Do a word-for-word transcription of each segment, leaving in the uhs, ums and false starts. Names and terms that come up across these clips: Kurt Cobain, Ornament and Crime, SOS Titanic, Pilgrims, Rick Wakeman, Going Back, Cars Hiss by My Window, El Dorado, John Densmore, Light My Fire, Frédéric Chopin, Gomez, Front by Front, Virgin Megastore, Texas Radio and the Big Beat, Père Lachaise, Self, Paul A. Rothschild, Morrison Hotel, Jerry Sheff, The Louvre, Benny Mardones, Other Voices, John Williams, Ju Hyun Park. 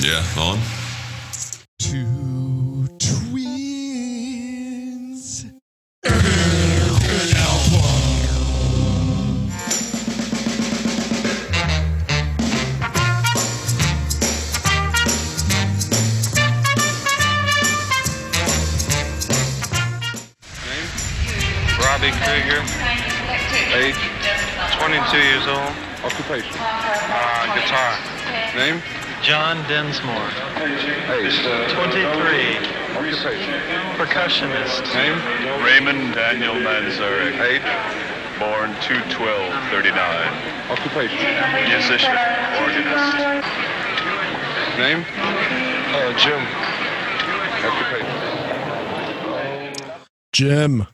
Yeah, on. Two twins. An name? Robbie Krieger. Age twenty-two years old. Occupation. Uh, guitar. Name? John Densmore. Age twenty-three. Occupation. Percussionist. Name? Raymond Daniel Manzarek. Age? Born two twelve thirty-nine. Occupation. Musician. Organist. Name? Uh, Jim. Occupation. Jim.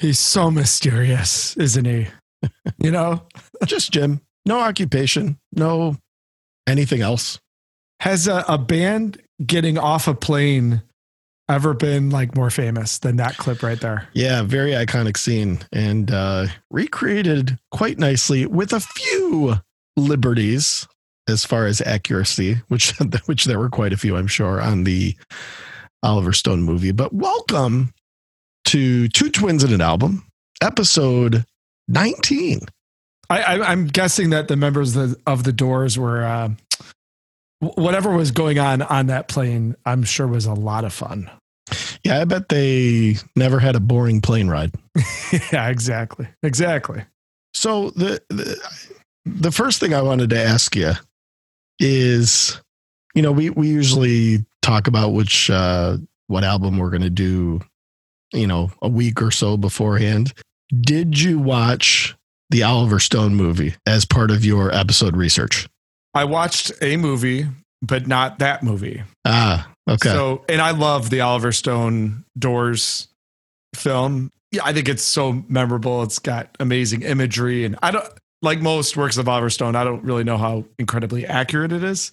He's so mysterious, isn't he? You know, just Jim. No occupation. No anything else. Has a, a band getting off a plane ever been like more famous than that clip right there? Yeah, very iconic scene, and uh, recreated quite nicely with a few liberties as far as accuracy, which which there were quite a few, I'm sure, on the Oliver Stone movie. But welcome to Two Twins in an Album, episode nineteen. I, I, I'm guessing that the members of the, of the Doors were, uh, whatever was going on on that plane, I'm sure was a lot of fun. Yeah, I bet they never had a boring plane ride. Yeah, exactly. Exactly. So the, the the first thing I wanted to ask you is, you know, we, we usually talk about which uh, what album we're going to do, you know, a week or so beforehand. Did you watch the Oliver Stone movie as part of your episode research? I watched a movie, but not that movie. Ah, okay. So, and I love the Oliver Stone Doors film. Yeah, I think it's so memorable. It's got amazing imagery, and I don't, like most works of Oliver Stone, I don't really know how incredibly accurate it is,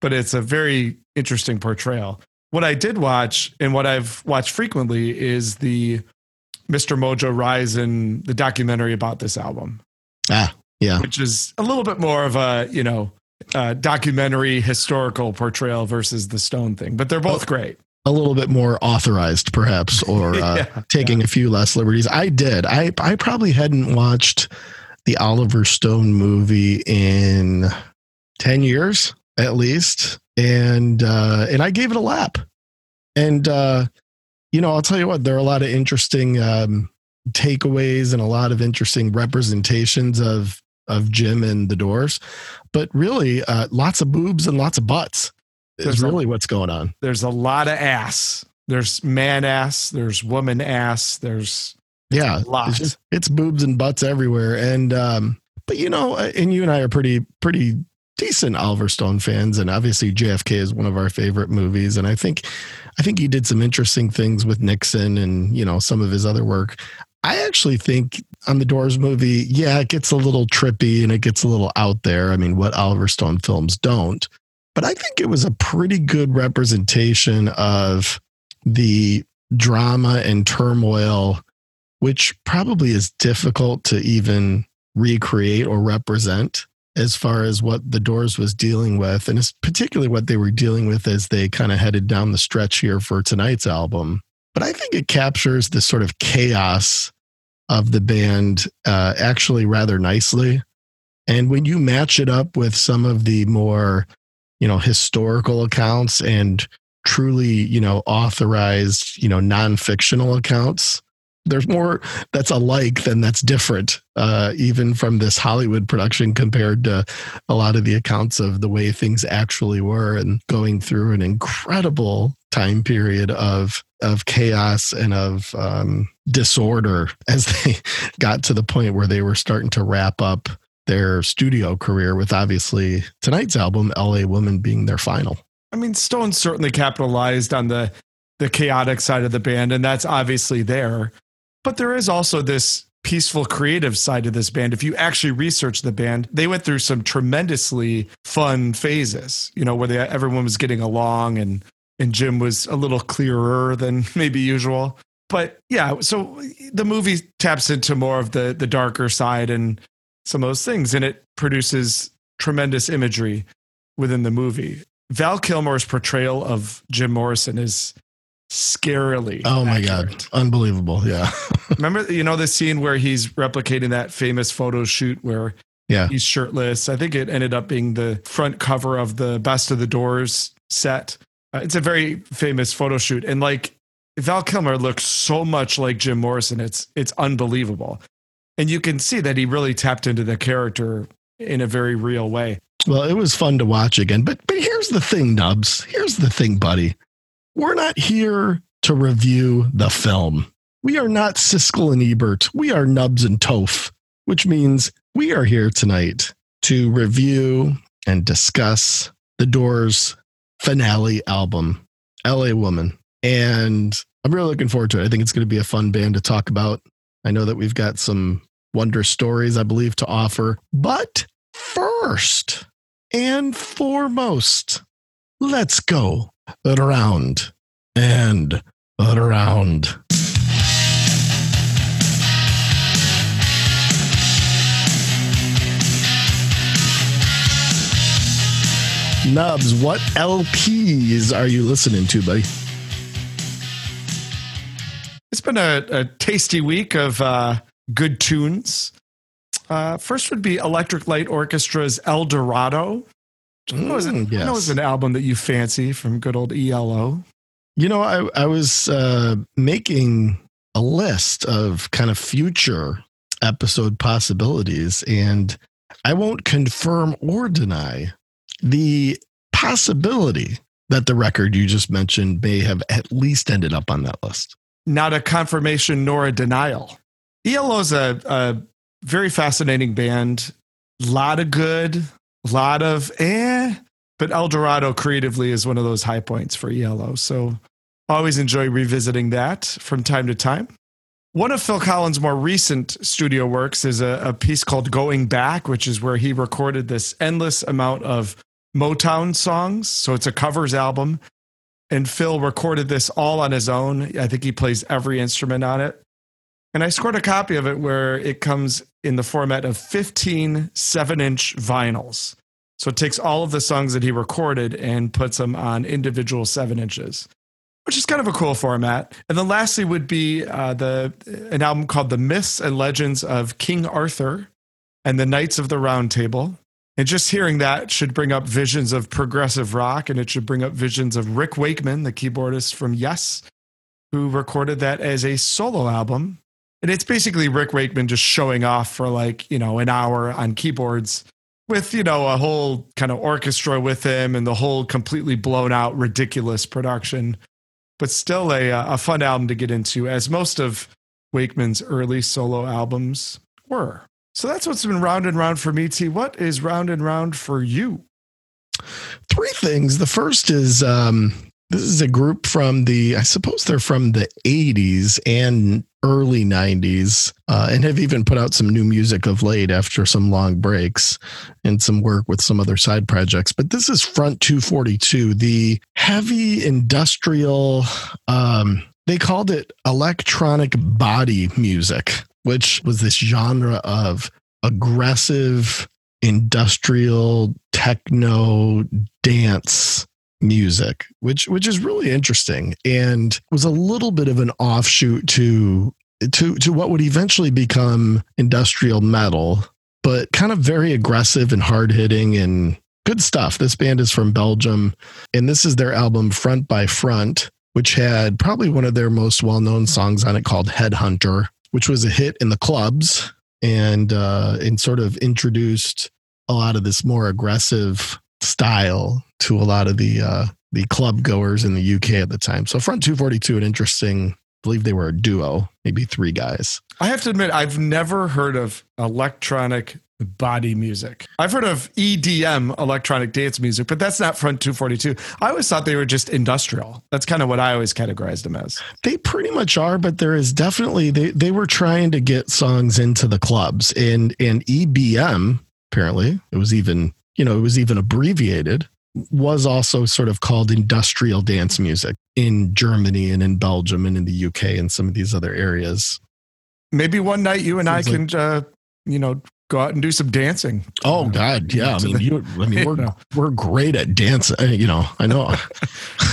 but it's a very interesting portrayal. What I did watch, and what I've watched frequently, is the Mister Mojo Risen, the documentary about this album. Ah, yeah. Which is a little bit more of a, you know, uh, documentary historical portrayal versus the Stone thing, but they're both oh, great. A little bit more authorized, perhaps, or uh, yeah, taking yeah. a few less liberties. I did. I, I probably hadn't watched the Oliver Stone movie in ten years, at least. And, uh, and I gave it a lap, and, uh, you know, I'll tell you what, there are a lot of interesting um, takeaways and a lot of interesting representations of of Jim and the Doors, but really uh, lots of boobs and lots of butts is there's really a, what's going on. There's a lot of ass. There's man ass. There's woman ass. There's yeah, lots. It's, just, it's boobs and butts everywhere. And um, but you know, and you and I are pretty pretty decent Oliver Stone fans, and obviously J F K is one of our favorite movies. And I think, I think he did some interesting things with Nixon and, you know, some of his other work. I actually think on the Doors movie, yeah, it gets a little trippy and it gets a little out there. I mean, what Oliver Stone films don't, but I think it was a pretty good representation of the drama and turmoil, which probably is difficult to even recreate or represent as far as what the Doors was dealing with, and it's particularly what they were dealing with as they kind of headed down the stretch here for tonight's album. But I think it captures the sort of chaos of the band uh, actually rather nicely. And when you match it up with some of the more, you know, historical accounts and truly, you know, authorized, you know, non-fictional accounts, there's more that's alike than that's different, uh, even from this Hollywood production compared to a lot of the accounts of the way things actually were, and going through an incredible time period of of chaos and of um, disorder as they got to the point where they were starting to wrap up their studio career with obviously tonight's album, L A Woman, being their final. I mean, Stone certainly capitalized on the the chaotic side of the band, and that's obviously there. But there is also this peaceful creative side of this band. If you actually research the band, they went through some tremendously fun phases, you know, where they, everyone was getting along, and, and Jim was a little clearer than maybe usual. But yeah, so the movie taps into more of the, the darker side and some of those things, and it produces tremendous imagery within the movie. Val Kilmer's portrayal of Jim Morrison is scarily oh my accurate. God, unbelievable. Yeah. Remember, you know, the scene where he's replicating that famous photo shoot where yeah. he's shirtless. I think it ended up being the front cover of the Best of the Doors set. Uh, it's a very famous photo shoot. And like Val Kilmer looks so much like Jim Morrison. It's, it's unbelievable. And you can see that he really tapped into the character in a very real way. Well, it was fun to watch again, but, but here's the thing, Nubs. Here's the thing, buddy. We're not here to review the film. We are not Siskel and Ebert. We are Nubs and Toph, which means we are here tonight to review and discuss The Doors' finale album, L A Woman. And I'm really looking forward to it. I think it's going to be a fun band to talk about. I know that we've got some wonder stories, I believe, to offer. But first and foremost, let's go around and around. Nubs, what L Ps are you listening to, buddy? It's been a, a tasty week of uh, good tunes. Uh, first would be Electric Light Orchestra's El Dorado. I know it's an, yes. an album that you fancy from good old E L O. You know, I, I was uh, making a list of kind of future episode possibilities, and I won't confirm or deny the possibility that the record you just mentioned may have at least ended up on that list. Not a confirmation nor a denial. E L O is a, a very fascinating band. A lot of good, a lot of eh. But El Dorado creatively is one of those high points for E L O. So always enjoy revisiting that from time to time. One of Phil Collins' more recent studio works is a, a piece called Going Back, which is where he recorded this endless amount of Motown songs. So it's a covers album. And Phil recorded this all on his own. I think he plays every instrument on it. And I scored a copy of it where it comes in the format of fifteen seven-inch vinyls. So it takes all of the songs that he recorded and puts them on individual seven inches, which is kind of a cool format. And then lastly would be uh, the an album called The Myths and Legends of King Arthur and the Knights of the Round Table. And just hearing that should bring up visions of progressive rock, and it should bring up visions of Rick Wakeman, the keyboardist from Yes, who recorded that as a solo album. And it's basically Rick Wakeman just showing off for like, you know, an hour on keyboards with, you know, a whole kind of orchestra with him and the whole completely blown out, ridiculous production, but still a, a fun album to get into, as most of Wakeman's early solo albums were. So that's what's been round and round for me, T. What is round and round for you? Three things. The first is um, this is a group from the, I suppose they're from the eighties and early nineties, uh, and have even put out some new music of late after some long breaks and some work with some other side projects. But this is Front two forty-two, the heavy industrial, um, they called it electronic body music, which was this genre of aggressive, industrial, techno dance music, which which is really interesting and was a little bit of an offshoot to to to what would eventually become industrial metal, but kind of very aggressive and hard-hitting and good stuff. This band is from Belgium, and this is their album Front by Front, which had probably one of their most well-known songs on it called Headhunter, which was a hit in the clubs and uh, and sort of introduced a lot of this more aggressive style to a lot of the uh, the club goers in the U K at the time. So Front two forty-two, an interesting, I believe they were a duo, maybe three guys. I have to admit, I've never heard of electronic body music. I've heard of E D M, electronic dance music, but that's not Front two forty-two. I always thought they were just industrial. That's kind of what I always categorized them as. They pretty much are, but there is definitely, they, they were trying to get songs into the clubs, and, and E B M, apparently, it was even, you know, it was even abbreviated, was also sort of called industrial dance music in Germany and in Belgium and in the U K and some of these other areas. Maybe one night you and Seems I can, like, uh, you know, go out and do some dancing. Oh, God. Yeah. I mean, you, I mean, we're, we're great at dance. You know, I know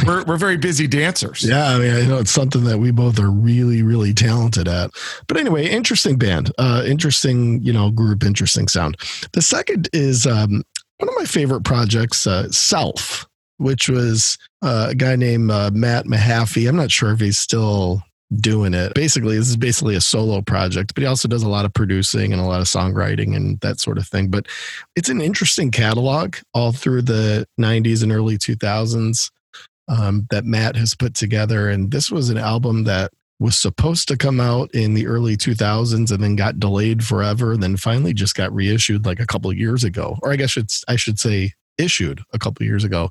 we're, we're very busy dancers. Yeah. I mean, I know it's something that we both are really, really talented at, but anyway, interesting band, uh, interesting, you know, group, interesting sound. The second is, um, one of my favorite projects, uh, Self, which was uh, a guy named uh, Matt Mahaffey. I'm not sure if he's still doing it. Basically, this is basically a solo project, but he also does a lot of producing and a lot of songwriting and that sort of thing. But it's an interesting catalog all through the nineties and early two thousands um, that Matt has put together. And this was an album that was supposed to come out in the early two thousands and then got delayed forever. And then finally just got reissued like a couple of years ago, or I guess it's, I should say issued a couple of years ago,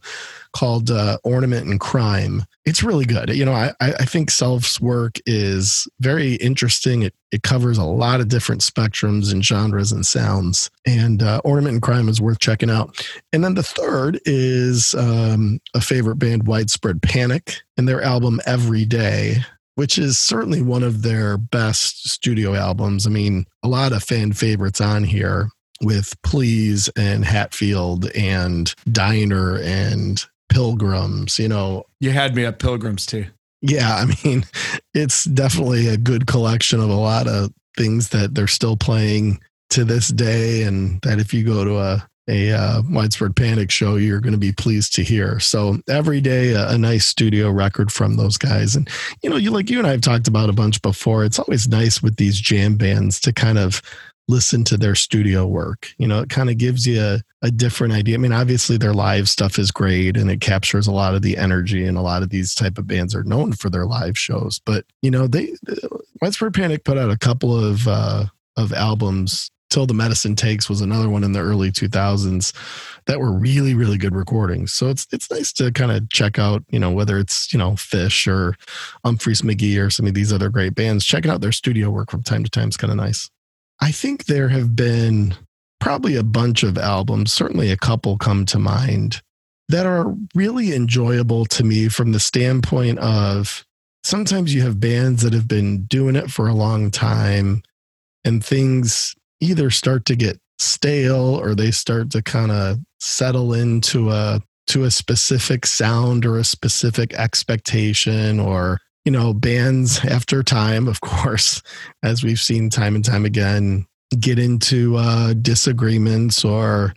called uh, Ornament and Crime. It's really good. You know, I, I think Self's work is very interesting. It, it covers a lot of different spectrums and genres and sounds, and uh, Ornament and Crime is worth checking out. And then the third is um, a favorite band, Widespread Panic, and their album Every Day, which is certainly one of their best studio albums. I mean, a lot of fan favorites on here with Please and Hatfield and Diner and Pilgrims, you know. You had me at Pilgrims too. Yeah, I mean, it's definitely a good collection of a lot of things that they're still playing to this day, and that if you go to a a uh, Widespread Panic show, you're going to be pleased to hear. So Every Day, a, a nice studio record from those guys. And, you know, you like you and I have talked about a bunch before. It's always nice with these jam bands to kind of listen to their studio work. You know, it kind of gives you a, a different idea. I mean, obviously their live stuff is great and it captures a lot of the energy, and a lot of these type of bands are known for their live shows. But, you know, they, Widespread Panic put out a couple of, uh, of albums. Till the Medicine Takes was another one in the early two thousands that were really, really good recordings. So it's it's nice to kind of check out, you know, whether it's, you know, Fish or Humphreys McGee or some of these other great bands, checking out their studio work from time to time is kind of nice. I think there have been probably a bunch of albums, certainly a couple come to mind, that are really enjoyable to me from the standpoint of sometimes you have bands that have been doing it for a long time and things either start to get stale or they start to kind of settle into a to a specific sound or a specific expectation, or, you know, bands after time, of course, as we've seen time and time again, get into uh, disagreements or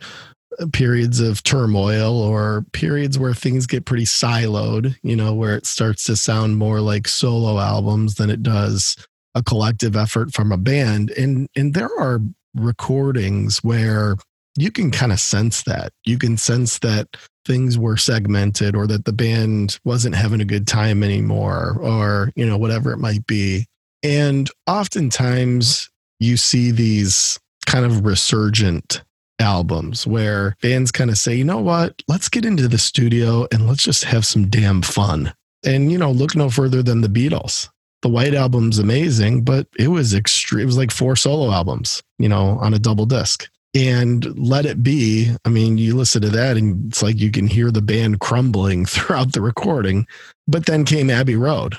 periods of turmoil or periods where things get pretty siloed, you know, where it starts to sound more like solo albums than it does a collective effort from a band. And, and there are recordings where you can kind of sense that. You can sense that things were segmented, or that the band wasn't having a good time anymore, or, you know, whatever it might be. And oftentimes you see these kind of resurgent albums where bands kind of say, you know what, let's get into the studio and let's just have some damn fun. And, you know, look no further than the Beatles. The White Album's amazing, but it was extreme. It was like four solo albums, you know, on a double disc. And Let It Be, I mean, you listen to that and it's like you can hear the band crumbling throughout the recording. But then came Abbey Road,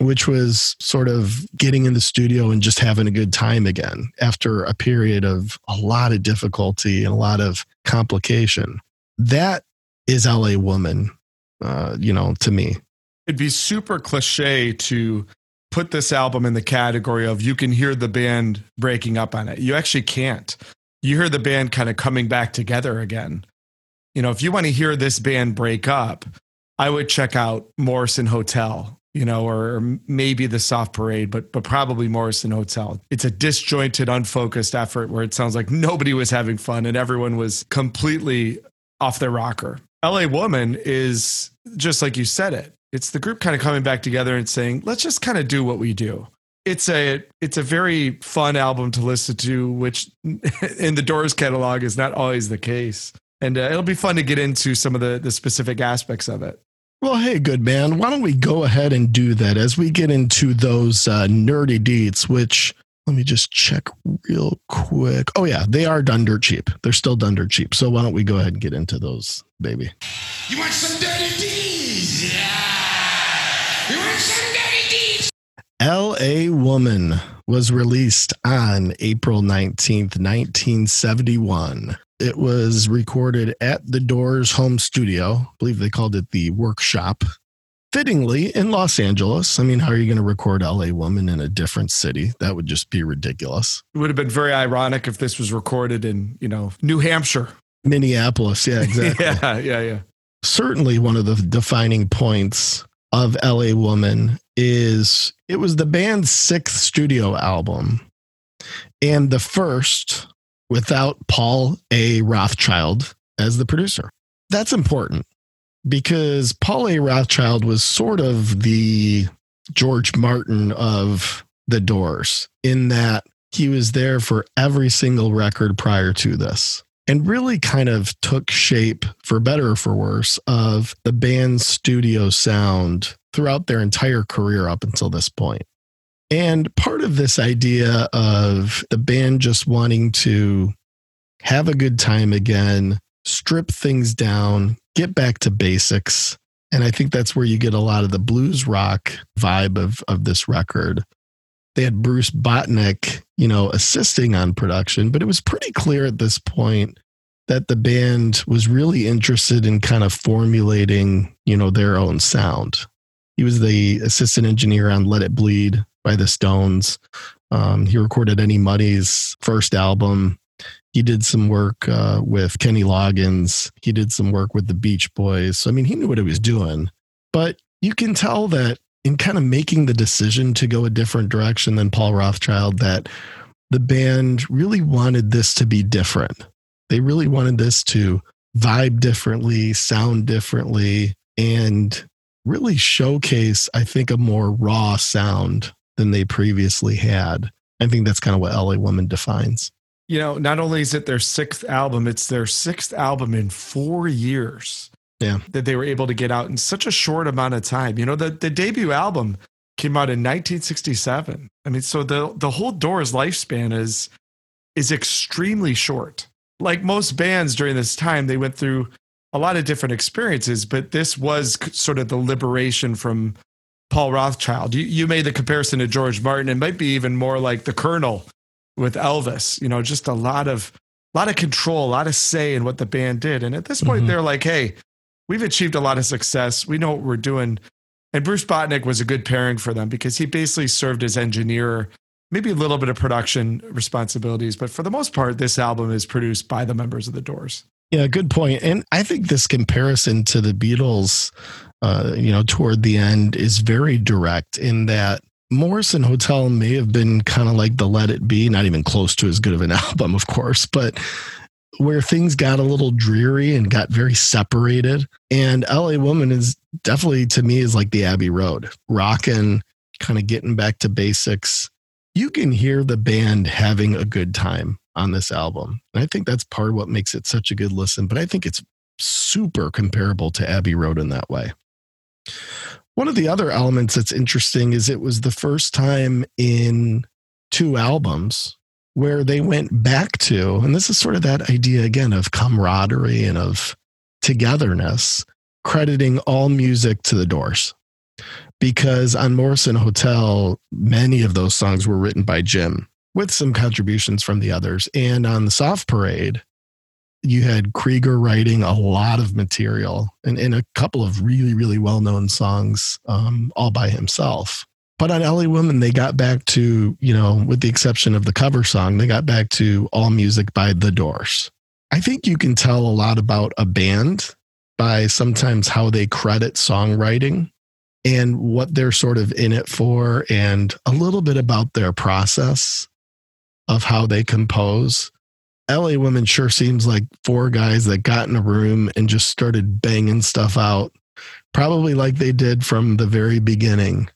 which was sort of getting in the studio and just having a good time again after a period of a lot of difficulty and a lot of complication. That is L A Woman, uh, you know, to me. It'd be super cliche to put this album in the category of you can hear the band breaking up on it. You actually can't. You hear the band kind of coming back together again. You know, if you want to hear this band break up, I would check out Morrison Hotel, you know, or maybe The Soft Parade, but but probably Morrison Hotel. It's a disjointed, unfocused effort where it sounds like nobody was having fun and everyone was completely off their rocker. L A Woman is just like you said it. It's the group kind of coming back together and saying, let's just kind of do what we do. It's a it's a very fun album to listen to, which in the Doors catalog is not always the case. And uh, it'll be fun to get into some of the, the specific aspects of it. Well, hey, good man. Why don't we go ahead and do that as we get into those uh, nerdy deets, which let me just check real quick. Oh, yeah, they are done dirt cheap. They're still done dirt cheap. So why don't we go ahead and get into those, baby? You want some dirty deets? Yeah. L A Woman was released on April nineteenth, nineteen seventy-one. It was recorded at the Doors' home studio. I believe they called it the Workshop. Fittingly, in Los Angeles. I mean, how are you going to record L A Woman in a different city? That would just be ridiculous. It would have been very ironic if this was recorded in, you know, New Hampshire. Minneapolis, yeah, exactly. yeah, yeah, yeah. Certainly one of the defining points of L A Woman is it was the band's sixth studio album and the first without Paul A. Rothschild as the producer. That's important, because Paul A. Rothschild was sort of the George Martin of the Doors, in that he was there for every single record prior to this and really kind of took shape, for better or for worse, of the band's studio sound throughout their entire career up until this point. And part of this idea of the band just wanting to have a good time again, strip things down, get back to basics. And I think that's where you get a lot of the blues rock vibe of, of this record. They had Bruce Botnick, you know, assisting on production, but it was pretty clear at this point that the band was really interested in kind of formulating, you know, their own sound. He was the assistant engineer on Let It Bleed by the Stones. Um, he recorded Any Muddy's first album. He did some work uh, with Kenny Loggins. He did some work with the Beach Boys. So, I mean, he knew what he was doing. But you can tell that in kind of making the decision to go a different direction than Paul Rothschild, that the band really wanted this to be different. They really wanted this to vibe differently, sound differently, and really showcase, I think, a more raw sound than they previously had. I think that's kind of what L A Woman defines. You know, not only is it their sixth album, it's their sixth album in four years yeah. that they were able to get out in such a short amount of time. You know, the, the debut album came out in nineteen sixty-seven. I mean, so the, the whole Doors lifespan is, is extremely short. Like most bands during this time, they went through a lot of different experiences, but this was sort of the liberation from Paul Rothschild. You, you made the comparison to George Martin. It might be even more like the Colonel with Elvis, you know, just a lot of, a lot of control, a lot of say in what the band did. And at this point, mm-hmm. they're like, hey, we've achieved a lot of success. We know what we're doing. And Bruce Botnick was a good pairing for them because he basically served as engineer, maybe a little bit of production responsibilities. But for the most part, this album is produced by the members of the Doors. Yeah, good point. And I think this comparison to the Beatles, uh, you know, toward the end is very direct, in that Morrison Hotel may have been kind of like the Let It Be, not even close to as good of an album, of course, but where things got a little dreary and got very separated. And L A Woman is definitely, to me, is like the Abbey Road, rocking, kind of getting back to basics. You can hear the band having a good time on this album. And I think that's part of what makes it such a good listen, but I think it's super comparable to Abbey Road in that way. One of the other elements that's interesting is it was the first time in two albums where they went back to, and this is sort of that idea again of camaraderie and of togetherness, crediting all music to the Doors. Because on Morrison Hotel, many of those songs were written by Jim with some contributions from the others. And on the Soft Parade, you had Krieger writing a lot of material and in a couple of really, really well-known songs, um, all by himself. But on L A Woman, they got back to, you know, with the exception of the cover song, they got back to all music by the Doors. I think you can tell a lot about a band by sometimes how they credit songwriting and what they're sort of in it for, and a little bit about their process of how they compose. L A Woman sure seems like four guys that got in a room and just started banging stuff out, probably like they did from the very beginning.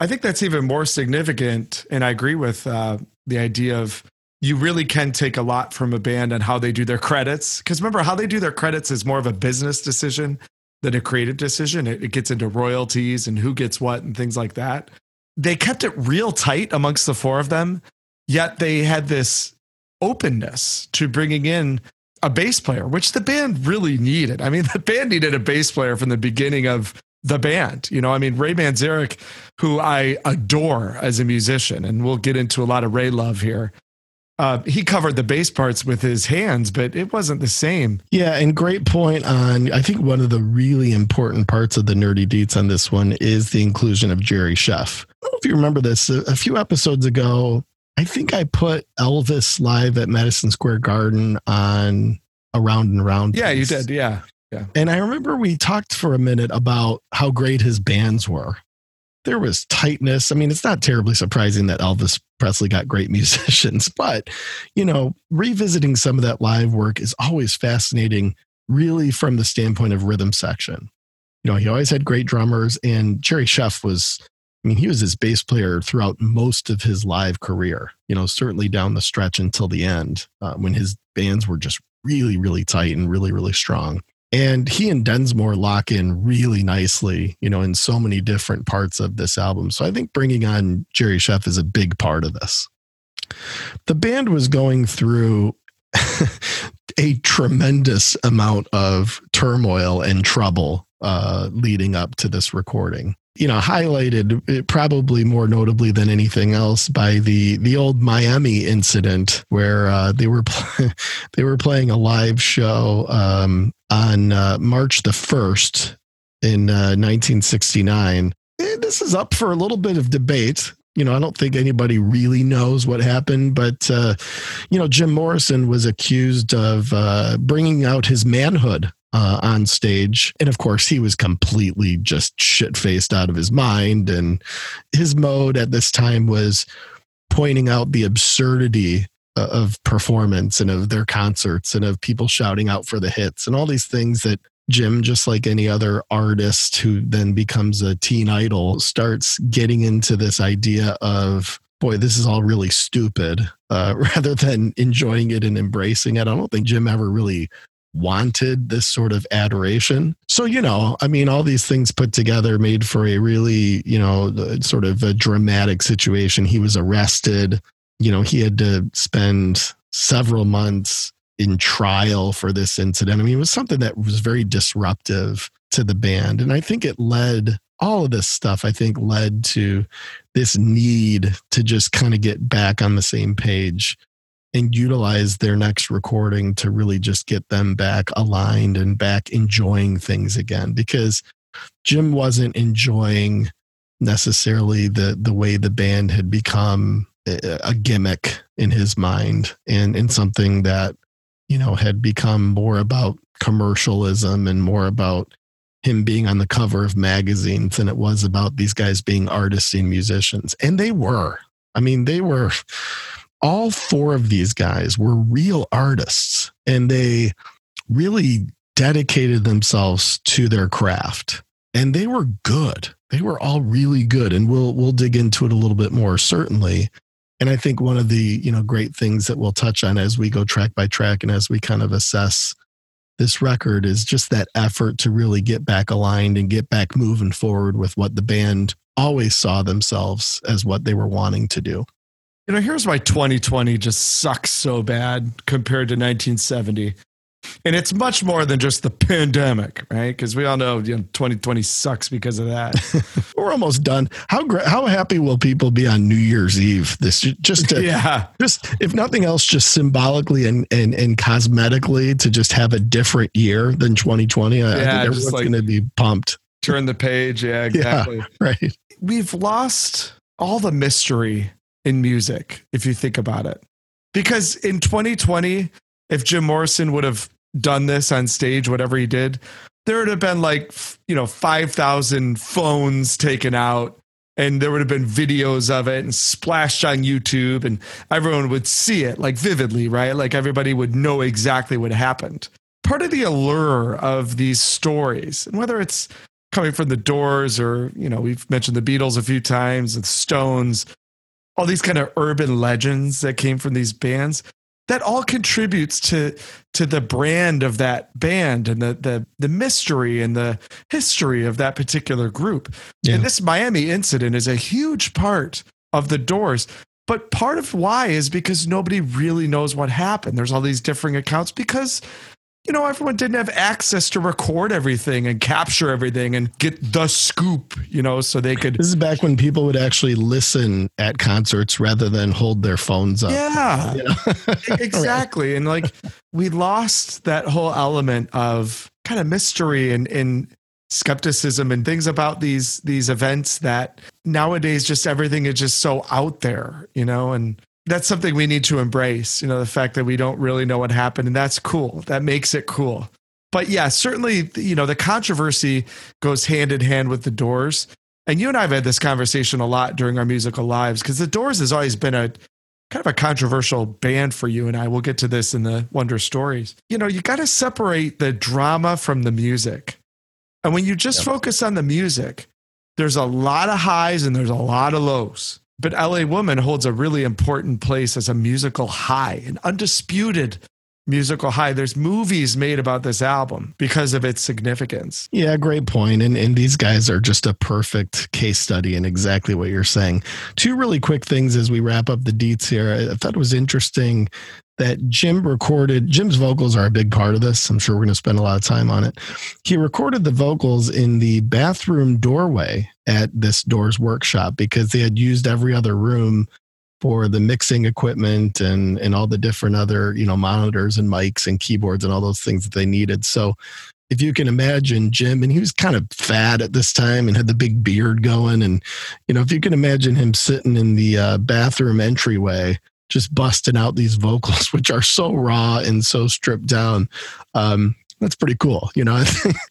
I think that's even more significant, and I agree with uh, the idea of you really can take a lot from a band on how they do their credits. Because remember, how they do their credits is more of a business decision than a creative decision. It, it gets into royalties and who gets what and things like that. They kept it real tight amongst the four of them, yet they had this openness to bringing in a bass player, which the band really needed. I mean, the band needed a bass player from the beginning of the band. You know, I mean, Ray Manzarek, who I adore as a musician, and we'll get into a lot of Ray love here. Uh, he covered the bass parts with his hands, but it wasn't the same. Yeah, and great point on, I think one of the really important parts of the nerdy deets on this one is the inclusion of Jerry Sheff. I don't know if you remember this, a few episodes ago, I think I put Elvis live at Madison Square Garden on Around and Around. Yeah, you did. Yeah. Yeah. And I remember we talked for a minute about how great his bands were. There was tightness. I mean, it's not terribly surprising that Elvis Presley got great musicians, but, you know, revisiting some of that live work is always fascinating, really from the standpoint of rhythm section. You know, he always had great drummers, and Jerry Sheff was, I mean, he was his bass player throughout most of his live career, you know, certainly down the stretch until the end, uh, when his bands were just really, really tight and really, really strong. And he and Densmore lock in really nicely, you know, in so many different parts of this album. So I think bringing on Jerry Sheff is a big part of this. The band was going through a tremendous amount of turmoil and trouble uh, leading up to this recording. You know, highlighted probably more notably than anything else by the the old Miami incident, where uh, they were pl- they were playing a live show um, on uh, March the first in uh, nineteen sixty-nine. This is up for a little bit of debate. You know, I don't think anybody really knows what happened, but uh, you know, Jim Morrison was accused of uh, bringing out his manhood Uh, on stage. And of course, he was completely just shit-faced out of his mind. And his mode at this time was pointing out the absurdity of performance and of their concerts and of people shouting out for the hits and all these things that Jim, just like any other artist who then becomes a teen idol, starts getting into this idea of, boy, this is all really stupid, uh, rather than enjoying it and embracing it. I don't think Jim ever really wanted this sort of adoration. So, you know, I mean, all these things put together made for a really, you know, sort of a dramatic situation. He was arrested. You know, he had to spend several months in trial for this incident. I mean, it was something that was very disruptive to the band. And I think it led, all of this stuff, I think, led to this need to just kind of get back on the same page and utilize their next recording to really just get them back aligned and back enjoying things again, because Jim wasn't enjoying necessarily the the way the band had become a gimmick in his mind, and in something that, you know, had become more about commercialism and more about him being on the cover of magazines than it was about these guys being artists and musicians. And they were, I mean, they were, all four of these guys were real artists, and they really dedicated themselves to their craft, and they were good. They were all really good. And we'll, we'll dig into it a little bit more, certainly. And I think one of the, you know, great things that we'll touch on as we go track by track and as we kind of assess this record is just that effort to really get back aligned and get back moving forward with what the band always saw themselves as what they were wanting to do. You know, here's why twenty twenty just sucks so bad compared to nineteen seventy. And it's much more than just the pandemic, right? Because we all know, you know, twenty twenty sucks because of that. We're almost done. How how happy will people be on New Year's Eve? This just to, yeah, just if nothing else, just symbolically and and and cosmetically to just have a different year than twenty twenty. I, yeah, I think everyone's like, going to be pumped. Turn the page, yeah, exactly. Yeah, right. We've lost all the mystery in music, if you think about it. Because in twenty twenty, if Jim Morrison would have done this on stage, whatever he did, there would have been like, you know, five thousand phones taken out, and there would have been videos of it and splashed on YouTube, and everyone would see it like vividly, right? Like everybody would know exactly what happened. Part of the allure of these stories, and whether it's coming from the Doors or, you know, we've mentioned the Beatles a few times, the Stones, all these kind of urban legends that came from these bands, that all contributes to to the brand of that band and the the, the mystery and the history of that particular group. Yeah. And this Miami incident is a huge part of the Doors, but part of why is because nobody really knows what happened. There's all these differing accounts because you know, everyone didn't have access to record everything and capture everything and get the scoop, you know, so they could. This is back when people would actually listen at concerts rather than hold their phones up. Yeah, you know? Exactly. Right. And like we lost that whole element of kind of mystery and, and skepticism and things about these, these events that nowadays just everything is just so out there, you know, and that's something we need to embrace, you know, the fact that we don't really know what happened, and that's cool. That makes it cool. But yeah, certainly, you know, the controversy goes hand in hand with the Doors. And you and I have had this conversation a lot during our musical lives, because the Doors has always been a kind of a controversial band for you and I. We'll get to this in the Wonder Stories. You know, you got to separate the drama from the music. And when you just yeah. focus on the music, there's a lot of highs and there's a lot of lows. But L A Woman holds a really important place as a musical high, an undisputed musical high. There's movies made about this album because of its significance. Yeah, great point. And, and these guys are just a perfect case study in exactly what you're saying. Two really quick things as we wrap up the deets here. I, I thought it was interesting that Jim recorded, Jim's vocals are a big part of this. I'm sure we're going to spend a lot of time on it. He recorded the vocals in the bathroom doorway at this Doors workshop, because they had used every other room for the mixing equipment and, and all the different other, you know, monitors and mics and keyboards and all those things that they needed. So if you can imagine Jim, and he was kind of fat at this time and had the big beard going. And, you know, if you can imagine him sitting in the uh, bathroom entryway, just busting out these vocals, which are so raw and so stripped down. Um, that's pretty cool, you know?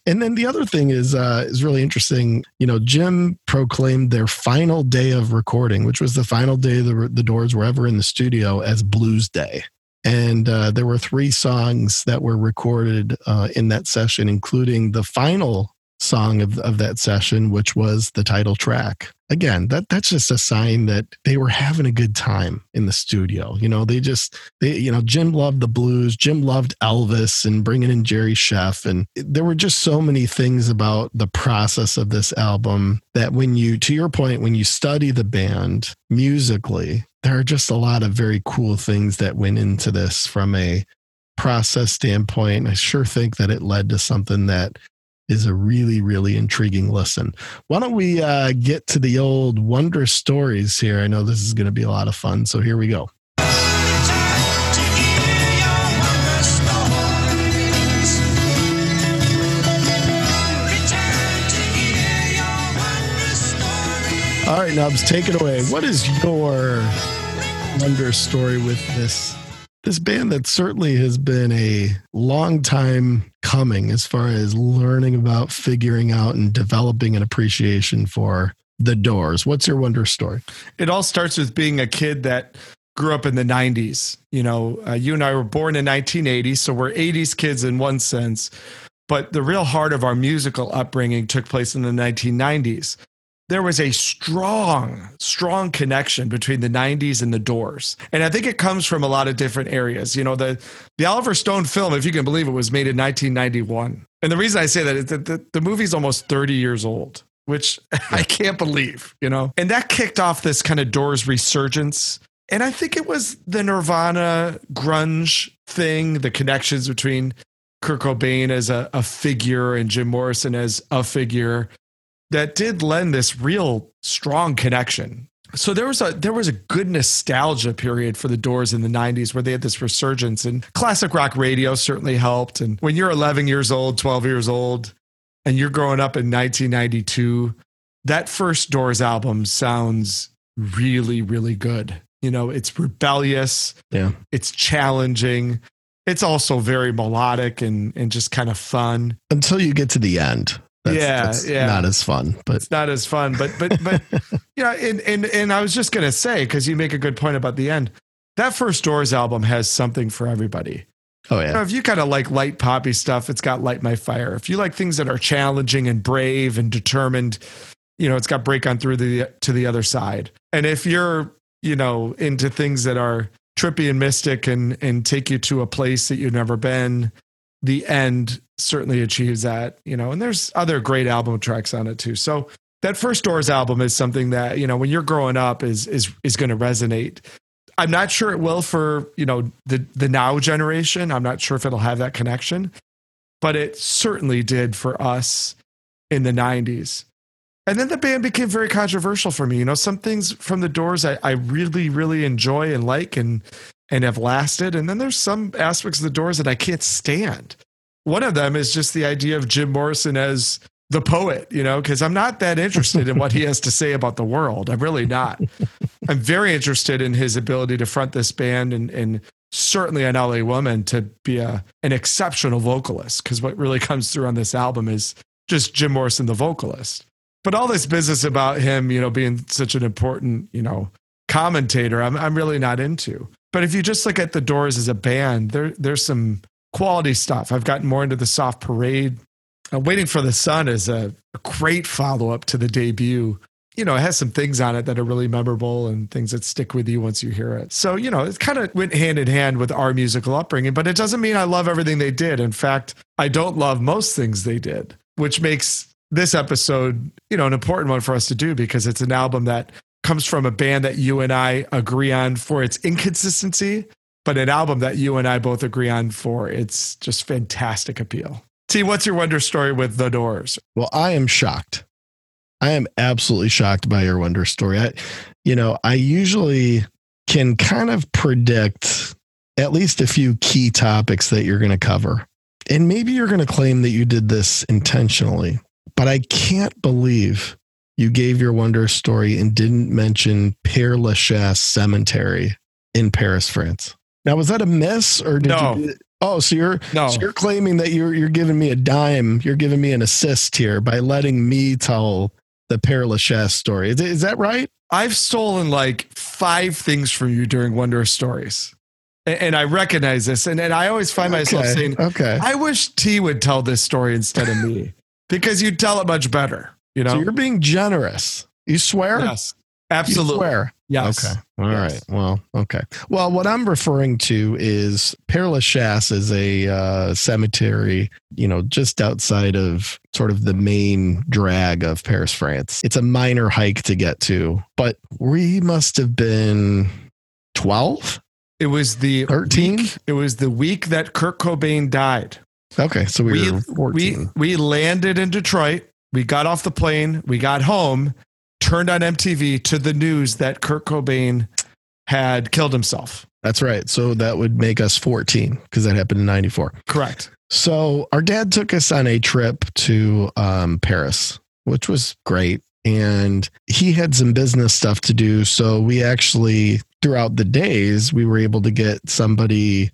And then the other thing is, uh, is really interesting. You know, Jim proclaimed their final day of recording, which was the final day the, the Doors were ever in the studio, as Blues Day. And uh, there were three songs that were recorded uh, in that session, including the final song of, of that session, which was the title track. Again, that that's just a sign that they were having a good time in the studio. You know, they just, they, you know, Jim loved the blues. Jim loved Elvis and bringing in Jerry Sheff. And there were just so many things about the process of this album that when you, to your point, when you study the band musically, there are just a lot of very cool things that went into this from a process standpoint. I sure think that it led to something that is a really, really intriguing listen. Why don't we uh, get to the old Wonder Stories here? I know this is going to be a lot of fun, so here we go. All right, Nubs, take it away. What is your Wonder Story with this This band that certainly has been a long time coming as far as learning about, figuring out, and developing an appreciation for the Doors? What's your Wonder Story? It all starts with being a kid that grew up in the nineties. You know, uh, you and I were born in nineteen eighty, so we're eighties kids in one sense. But the real heart of our musical upbringing took place in the nineteen nineties. There was a strong, strong connection between the nineties and the Doors. And I think it comes from a lot of different areas. You know, the, the Oliver Stone film, if you can believe it, was made in nineteen ninety-one. And the reason I say that is that the, the movie's almost thirty years old, which I can't believe, you know. And that kicked off this kind of Doors resurgence. And I think it was the Nirvana grunge thing, the connections between Kurt Cobain as a, a figure and Jim Morrison as a figure, that did lend this real strong connection. So there was a there was a good nostalgia period for the Doors in the nineties where they had this resurgence, and classic rock radio certainly helped. And when you're eleven years old, twelve years old, and you're growing up in nineteen ninety-two, that first Doors album sounds really, really good. You know, it's rebellious. Yeah. It's challenging. It's also very melodic and, and just kind of fun. Until you get to the end. That's, yeah, that's yeah, not as fun, but it's not as fun, but, but, but, you know, and, and, and I was just going to say, cause you make a good point about the end, that first Doors album has something for everybody. Oh yeah. You know, if you kind of like light poppy stuff, it's got Light My Fire. If you like things that are challenging and brave and determined, you know, it's got Break On Through the, to the Other Side. And if you're, you know, into things that are trippy and mystic and, and take you to a place that you've never been, The End certainly achieves that, you know, and there's other great album tracks on it too. So that first Doors album is something that, you know, when you're growing up is, is, is going to resonate. I'm not sure it will for, you know, the, the now generation. I'm not sure if it'll have that connection, but it certainly did for us in the nineties. And then the band became very controversial for me. You know, some things from the Doors I, I really, really enjoy and like and and have lasted. And then there's some aspects of the Doors that I can't stand. One of them is just the idea of Jim Morrison as the poet, you know, because I'm not that interested in what he has to say about the world. I'm really not. I'm very interested in his ability to front this band and, and certainly on L A Woman to be a, an exceptional vocalist, because what really comes through on this album is just Jim Morrison, the vocalist. But all this business about him, you know, being such an important, you know, commentator, I'm I'm really not into. But if you just look at the Doors as a band, there there's some quality stuff. I've gotten more into the Soft Parade. Uh, Waiting for the Sun is a, a great follow-up to the debut. You know, it has some things on it that are really memorable and things that stick with you once you hear it. So, you know, it kind of went hand in hand with our musical upbringing, but it doesn't mean I love everything they did. In fact, I don't love most things they did, which makes this episode, you know, an important one for us to do, because it's an album that comes from a band that you and I agree on for its inconsistency, but an album that you and I both agree on for its just fantastic appeal. T, what's your wonder story with the Doors? Well, I am shocked. I am absolutely shocked by your wonder story. I, you know, I usually can kind of predict at least a few key topics that you're going to cover. And maybe you're going to claim that you did this intentionally, but I can't believe you gave your wonder story and didn't mention Père Lachaise Cemetery in Paris, France. Now, was that a miss or did no. you do it? Oh, so you're no. so you're claiming that you're you're giving me a dime, you're giving me an assist here by letting me tell the Père Lachaise story. Is, is that right? I've stolen like five things from you during Wonder Stories, and, and I recognize this. And, and I always find okay. myself saying, "Okay, I wish T would tell this story instead of me, because you'd tell it much better." You know, so you're being generous. You swear? Yes, absolutely. You swear. Yes. Okay. All yes. right. Well, okay. Well, what I'm referring to is Père Lachaise is a uh, cemetery, you know, just outside of sort of the main drag of Paris, France. It's a minor hike to get to, but we must have been twelve. It was the thirteen. Week, it was the week that Kurt Cobain died. Okay. So we, we were fourteen. We, we landed in Detroit. We got off the plane. We got home. Turned on M T V to the news that Kurt Cobain had killed himself. That's right. So that would make us fourteen, because that happened in ninety-four. Correct. So our dad took us on a trip to um, Paris, which was great. And he had some business stuff to do. So we actually, throughout the days, we were able to get somebody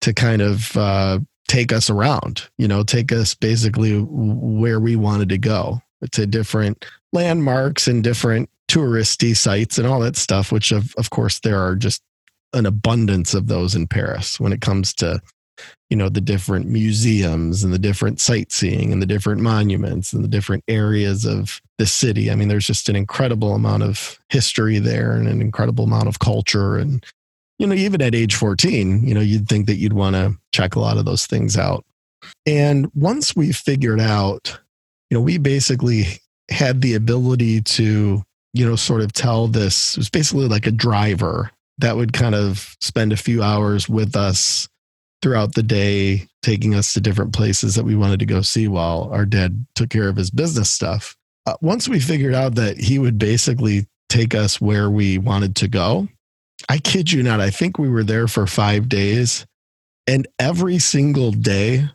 to kind of uh, take us around, you know, take us basically where we wanted to go, to different landmarks and different touristy sites and all that stuff, which of, of course there are just an abundance of those in Paris when it comes to, you know, the different museums and the different sightseeing and the different monuments and the different areas of the city. I mean, there's just an incredible amount of history there and an incredible amount of culture. And, you know, even at age fourteen, you know, you'd think that you'd want to check a lot of those things out. And once we figured out, you know, we basically had the ability to, you know, sort of tell this. It was basically like a driver that would kind of spend a few hours with us throughout the day, taking us to different places that we wanted to go see while our dad took care of his business stuff. Uh, once we figured out that he would basically take us where we wanted to go, I kid you not, I think we were there for five days. And every single day,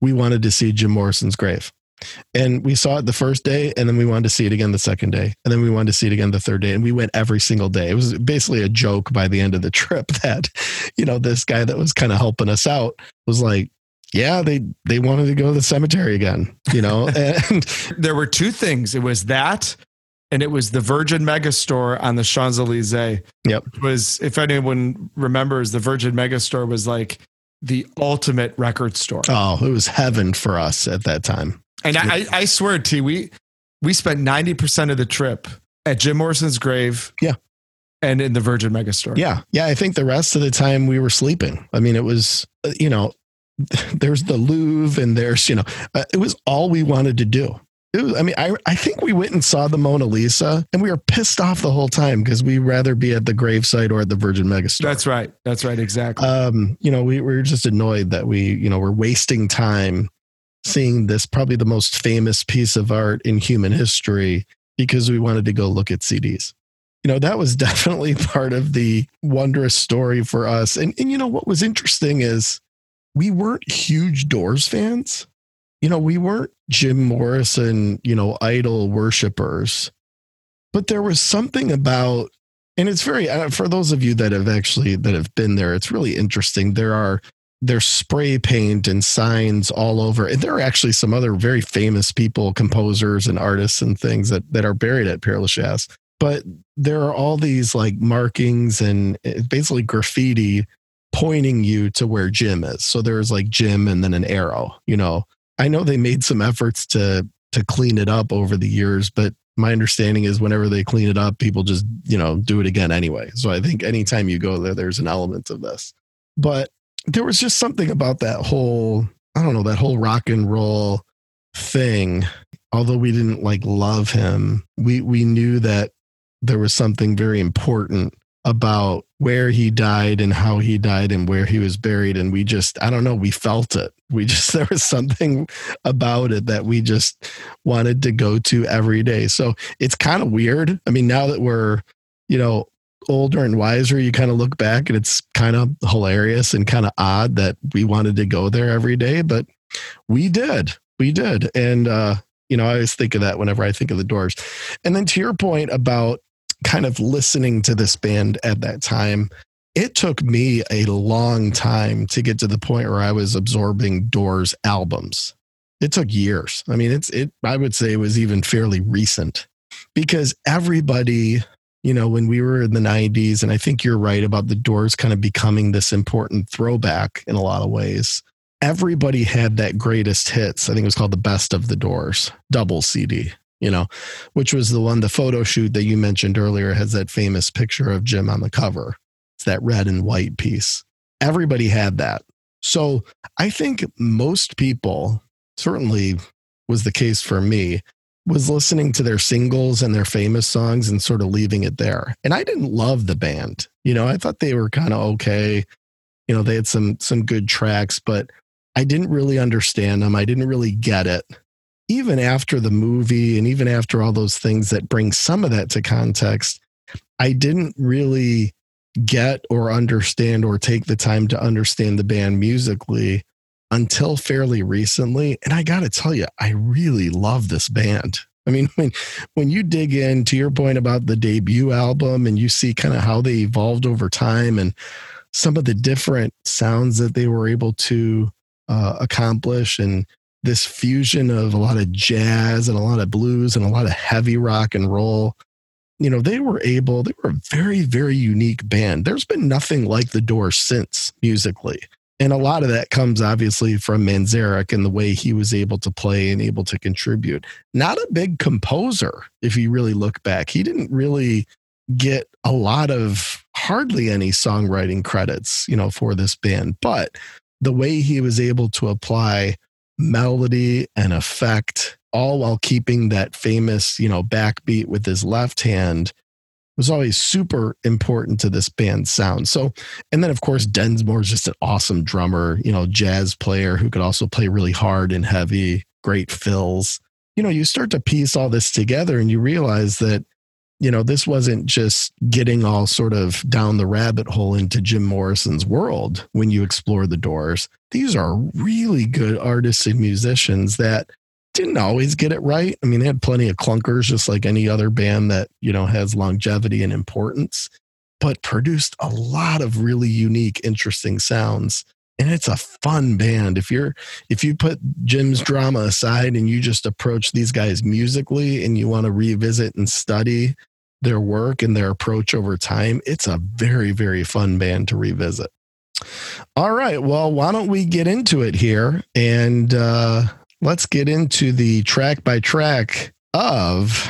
we wanted to see Jim Morrison's grave. And we saw it the first day, and then we wanted to see it again the second day, and then we wanted to see it again the third day, and we went every single day. It was basically a joke by the end of the trip that, you know, this guy that was kind of helping us out was like, yeah, they they wanted to go to the cemetery again, you know. And there were two things. It was that, and it was the Virgin Megastore on the Champs-Elysees. Yep. It was, if anyone remembers, the Virgin Megastore was like the ultimate record store. Oh, it was heaven for us at that time. And I, I swear, T, we we spent ninety percent of the trip at Jim Morrison's grave. Yeah. And in the Virgin Megastore. Yeah. Yeah. I think the rest of the time we were sleeping. I mean, it was, you know, there's the Louvre and there's, you know, uh, it was all we wanted to do. It was, I mean, I, I think we went and saw the Mona Lisa and we were pissed off the whole time because we'd rather be at the gravesite or at the Virgin Megastore. That's right. That's right. Exactly. Um, you know, we, we were just annoyed that we, you know, we're wasting time seeing this, probably the most famous piece of art in human history, because we wanted to go look at C Ds. You know, that was definitely part of the wondrous story for us. And, and you know, what was interesting is we weren't huge Doors fans. You know, we weren't Jim Morrison, you know, idol worshipers. But there was something about, and it's very, for those of you that have actually, that have been there, it's really interesting. There are, there's spray paint and signs all over. And there are actually some other very famous people, composers and artists and things that, that are buried at Père Lachaise. But there are all these like markings and basically graffiti pointing you to where Jim is. So there's like Jim and then an arrow, you know. I know they made some efforts to to clean it up over the years, but my understanding is whenever they clean it up, people just, you know, do it again anyway. So I think anytime you go there, there's an element of this. But there was just something about that whole, I don't know, that whole rock and roll thing. Although we didn't like love him, we we knew that there was something very important about where he died and how he died and where he was buried. And we just, I don't know, we felt it. We just, there was something about it that we just wanted to go to every day. So it's kind of weird. I mean, now that we're, you know, older and wiser, you kind of look back and it's kind of hilarious and kind of odd that we wanted to go there every day, but we did, we did. And, uh, you know, I always think of that whenever I think of the Doors. And then to your point about kind of listening to this band at that time, it took me a long time to get to the point where I was absorbing Doors albums. It took years. I mean, it's, it, I would say it was even fairly recent, because everybody, you know, when we were in the nineties, and I think you're right about the Doors kind of becoming this important throwback in a lot of ways, everybody had that greatest hits. I think it was called The Best of the Doors, double C D. You know, which was the one, the photo shoot that you mentioned earlier has that famous picture of Jim on the cover. It's that red and white piece. Everybody had that. So I think most people, certainly was the case for me, was listening to their singles and their famous songs and sort of leaving it there. And I didn't love the band. You know, I thought they were kind of okay. You know, they had some some good tracks, but I didn't really understand them. I didn't really get it. Even after the movie and even after all those things that bring some of that to context, I didn't really get or understand or take the time to understand the band musically until fairly recently. And I got to tell you, I really love this band. I mean, when, when you dig in to your point about the debut album and you see kind of how they evolved over time and some of the different sounds that they were able to uh, accomplish, and this fusion of a lot of jazz and a lot of blues and a lot of heavy rock and roll, you know, they were able, they were a very, very unique band. There's been nothing like the Doors since musically. And a lot of that comes obviously from Manzarek and the way he was able to play and able to contribute. Not a big composer, if you really look back. He didn't really get a lot of, hardly any songwriting credits, you know, for this band. But the way he was able to apply melody and effect, all while keeping that famous, you know, backbeat with his left hand, was always super important to this band's sound. So, and then of course, Densmore is just an awesome drummer, you know, jazz player who could also play really hard and heavy, great fills. You know, you start to piece all this together and you realize that, you know, this wasn't just getting all sort of down the rabbit hole into Jim Morrison's world when you explore the Doors. These are really good artists and musicians that didn't always get it right. I mean, they had plenty of clunkers, just like any other band that, you know, has longevity and importance, but produced a lot of really unique, interesting sounds. And it's a fun band. If you're, if you put Jim's drama aside and you just approach these guys musically and you want to revisit and study their work and their approach over time, it's a very, very fun band to revisit. All right. Well, why don't we get into it here and uh, let's get into the track by track of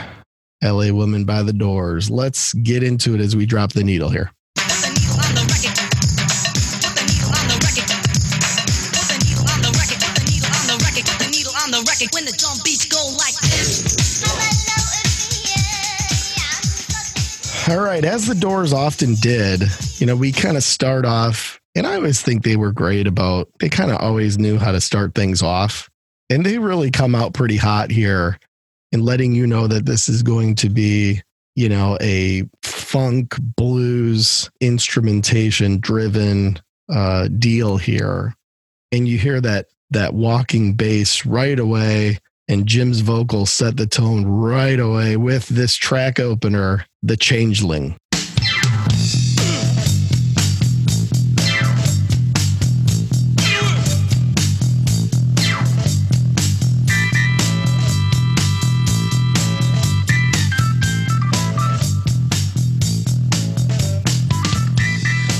L A Woman by the Doors. Let's get into it as we drop the needle here. All right, as the Doors often did, you know, we kind of start off, and I always think they were great about, they kind of always knew how to start things off. And they really come out pretty hot here in letting you know that this is going to be, you know, a funk blues instrumentation driven uh, deal here. And you hear that, that walking bass right away. And Jim's vocals set the tone right away with this track opener, The Changeling.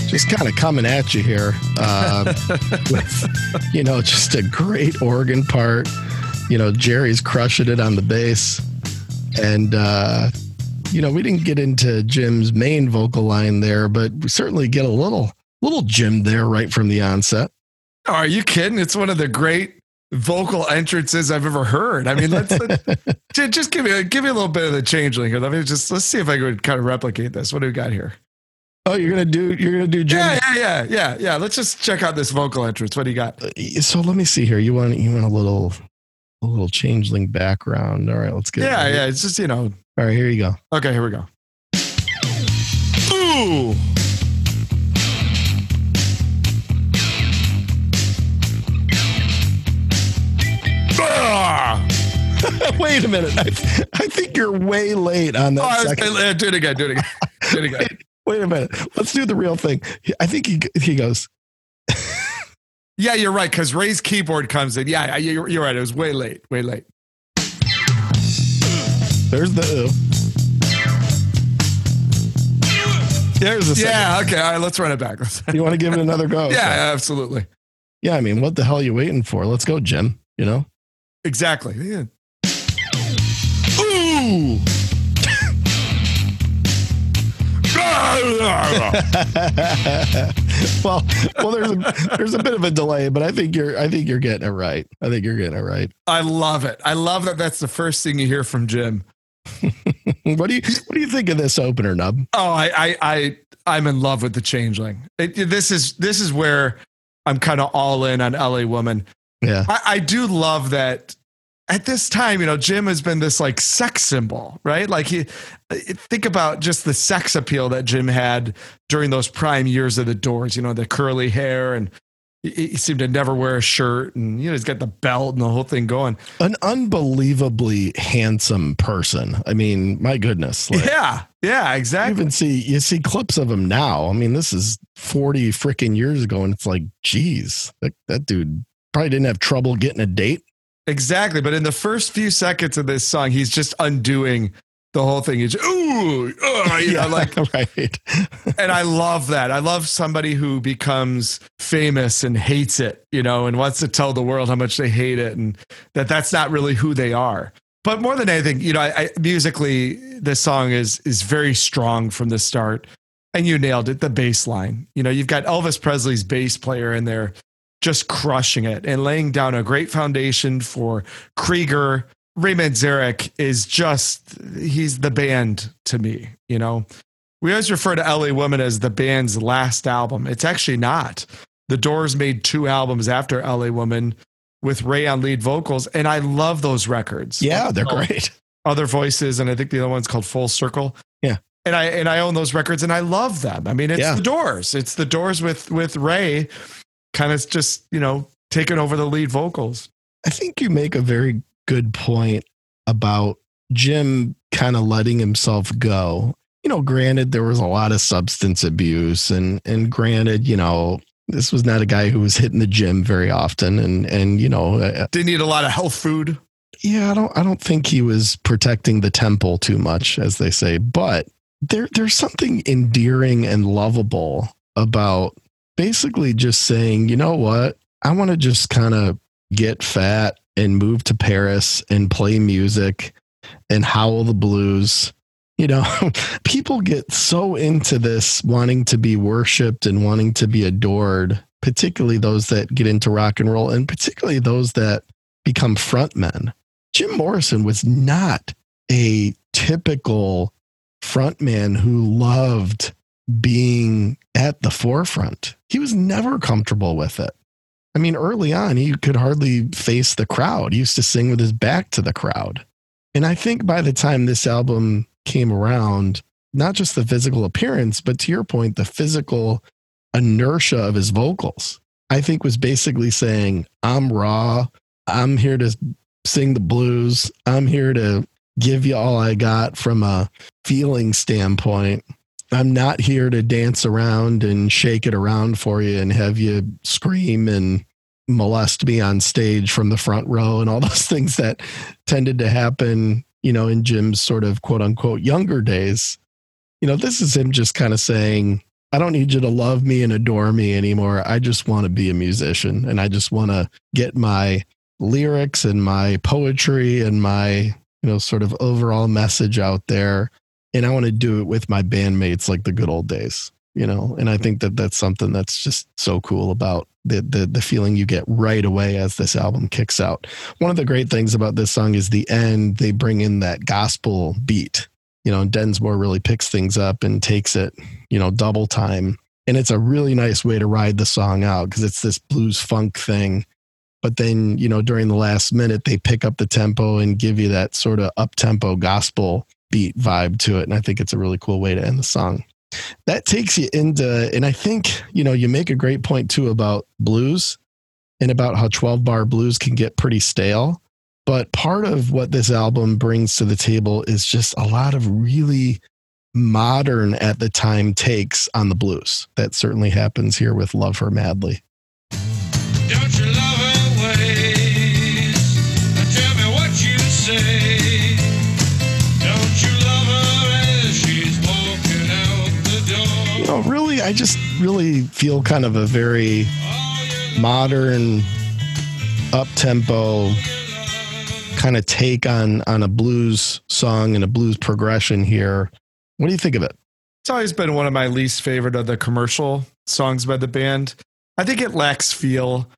Just kind of coming at you here uh, with, you know, just a great organ part. You know, Jerry's crushing it on the bass. And, uh, you know, we didn't get into Jim's main vocal line there, but we certainly get a little, little Jim there right from the onset. Oh, are you kidding? It's one of the great vocal entrances I've ever heard. I mean, let's, let's just give me, give me a little bit of The Changeling here. Let me just, let's see if I can kind of replicate this. What do we got here? Oh, you're going to do, you're going to do Jim. Yeah, yeah, yeah, yeah, yeah. Let's just check out this vocal entrance. What do you got? So let me see here. You want, you want a little, a little Changeling background. All right, let's get yeah, it. Yeah, yeah. It's just, you know. All right, here you go. Okay, here we go. Ooh. Wait a minute. I, th- I think you're way late on that. Oh, second. I was, do it again. Do it again. Do it again. Wait a minute. Let's do the real thing. I think he he goes. Yeah, you're right. Because Ray's keyboard comes in. Yeah, you're, you're right. It was way late. Way late. There's the. There's the. Second. Yeah. Okay. All right. Let's run it back. You want to give it another go? Yeah, so. Absolutely. Yeah. I mean, what the hell are you waiting for? Let's go, Jim. You know. Exactly. Yeah. Ooh. well, well, there's a, there's a bit of a delay, but I think you're I think you're getting it right. I think you're getting it right. I love it. I love that. That's the first thing you hear from Jim. what do you What do you think of this opener, Nub? Oh, I I, I I'm in love with The Changeling. It, this is this is where I'm kind of all in on L A Woman. Yeah, I, I do love that. At this time, you know, Jim has been this like sex symbol, right? Like he, think about just the sex appeal that Jim had during those prime years of the Doors, you know, the curly hair, and he seemed to never wear a shirt, and, you know, he's got the belt and the whole thing going. An unbelievably handsome person. I mean, my goodness. Like, yeah. Yeah, exactly. You even see, you see clips of him now. I mean, this is forty freaking years ago, and it's like, geez, that, that dude probably didn't have trouble getting a date. Exactly. But in the first few seconds of this song, he's just undoing the whole thing. He's, ooh, uh, you yeah, know, like, right. And I love that. I love somebody who becomes famous and hates it, you know, and wants to tell the world how much they hate it and that that's not really who they are. But more than anything, you know, I, I, musically, this song is, is very strong from the start. And you nailed it. The bass line, you know, you've got Elvis Presley's bass player in there, just crushing it and laying down a great foundation for Krieger. Raymond Manzarek is just, he's the band to me. You know, we always refer to L A Woman as the band's last album. It's actually not. The Doors made two albums after L A Woman with Ray on lead vocals. And I love those records. Yeah, they're great. Other Voices. And I think the other one's called Full Circle. Yeah. And I, and I own those records and I love them. I mean, it's yeah. the Doors. It's the Doors with, with Ray. Kind of just, you know, taking over the lead vocals. I think you make a very good point about Jim kind of letting himself go. You know, granted, there was a lot of substance abuse and, and granted, you know, this was not a guy who was hitting the gym very often and, and, you know, didn't eat a lot of health food. Yeah. I don't, I don't think he was protecting the temple too much, as they say, but there, there's something endearing and lovable about basically just saying, you know what, I want to just kind of get fat and move to Paris and play music and howl the blues. You know, people get so into this wanting to be worshipped and wanting to be adored, particularly those that get into rock and roll and particularly those that become frontmen. Jim Morrison was not a typical frontman who loved being at the forefront. He was never comfortable with it. I mean, early on, he could hardly face the crowd. He used to sing with his back to the crowd. And I think by the time this album came around, not just the physical appearance, but to your point, the physical inertia of his vocals, I think was basically saying, I'm raw. I'm here to sing the blues. I'm here to give you all I got from a feeling standpoint. I'm not here to dance around and shake it around for you and have you scream and molest me on stage from the front row and all those things that tended to happen, you know, in Jim's sort of quote unquote younger days. You know, this is him just kind of saying, I don't need you to love me and adore me anymore. I just want to be a musician, and I just want to get my lyrics and my poetry and my, you know, sort of overall message out there. And I want to do it with my bandmates like the good old days, you know? And I think that that's something that's just so cool about the, the, the feeling you get right away as this album kicks out. One of the great things about this song is the end, they bring in that gospel beat, you know, and Densmore really picks things up and takes it, you know, double time. And it's a really nice way to ride the song out because it's this blues funk thing. But then, you know, during the last minute, they pick up the tempo and give you that sort of up-tempo gospel beat vibe to it. And I think it's a really cool way to end the song. That takes you into, and I think, you know, you make a great point too about blues and about how twelve bar blues can get pretty stale. But part of what this album brings to the table is just a lot of really modern at the time takes on the blues. That certainly happens here with Love Her Madly. Don't you love her ways? Now tell me what you say. Oh, really, I just really feel kind of a very modern, up-tempo kind of take on, on a blues song and a blues progression here. What do you think of it? It's always been one of my least favorite of the commercial songs by the band. I think it lacks feel.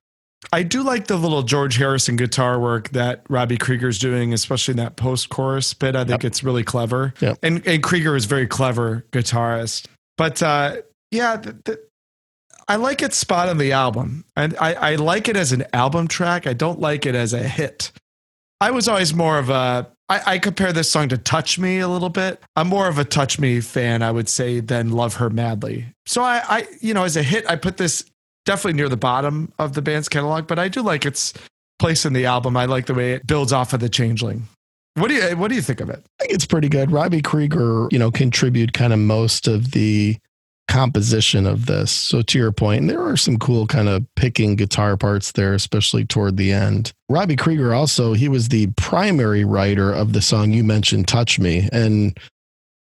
I do like the little George Harrison guitar work that Robbie Krieger's doing, especially in that post-chorus bit. I think yep. it's really clever. Yep. And, and Krieger is a very clever guitarist. But uh, yeah, th- th- I like its spot on the album. And I, I like it as an album track. I don't like it as a hit. I was always more of a, I, I compare this song to Touch Me a little bit. I'm more of a Touch Me fan, I would say, than Love Her Madly. So I, I, you know, as a hit, I put this definitely near the bottom of the band's catalog, but I do like its place in the album. I like the way it builds off of The Changeling. What do you what do you think of it? I think it's pretty good. Robbie Krieger, you know, contributed kind of most of the composition of this. So to your point, and there are some cool kind of picking guitar parts there, especially toward the end. Robbie Krieger also, he was the primary writer of the song you mentioned, Touch Me. And,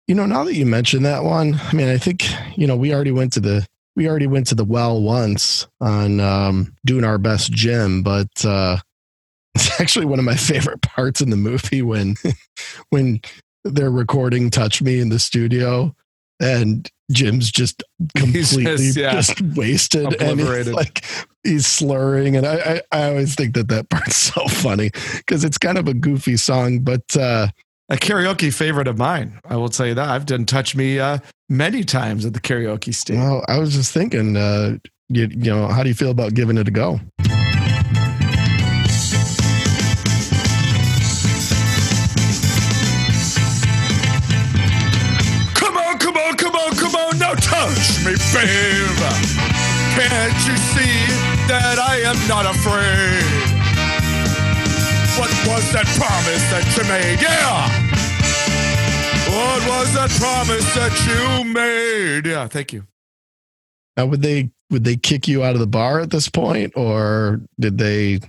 you know, now that you mentioned that one, I mean, I think, you know, we already went to the we already went to the well once on um, Doing Our Best Jim, but uh it's actually one of my favorite parts in the movie when when they're recording Touch Me in the studio and Jim's just completely just, yeah. just wasted and he's like he's slurring. And I, I, I always think that that part's so funny because it's kind of a goofy song, but uh, a karaoke favorite of mine. I will tell you that I've done Touch Me uh, many times at the karaoke stage. Well, I was just thinking, uh, you, you know, how do you feel about giving it a go? Me, babe, can't you see that I am not afraid? What was that promise that you made? Yeah! What was that promise that you made? Yeah, thank you. Now, would they would they kick you out of the bar at this point, or did they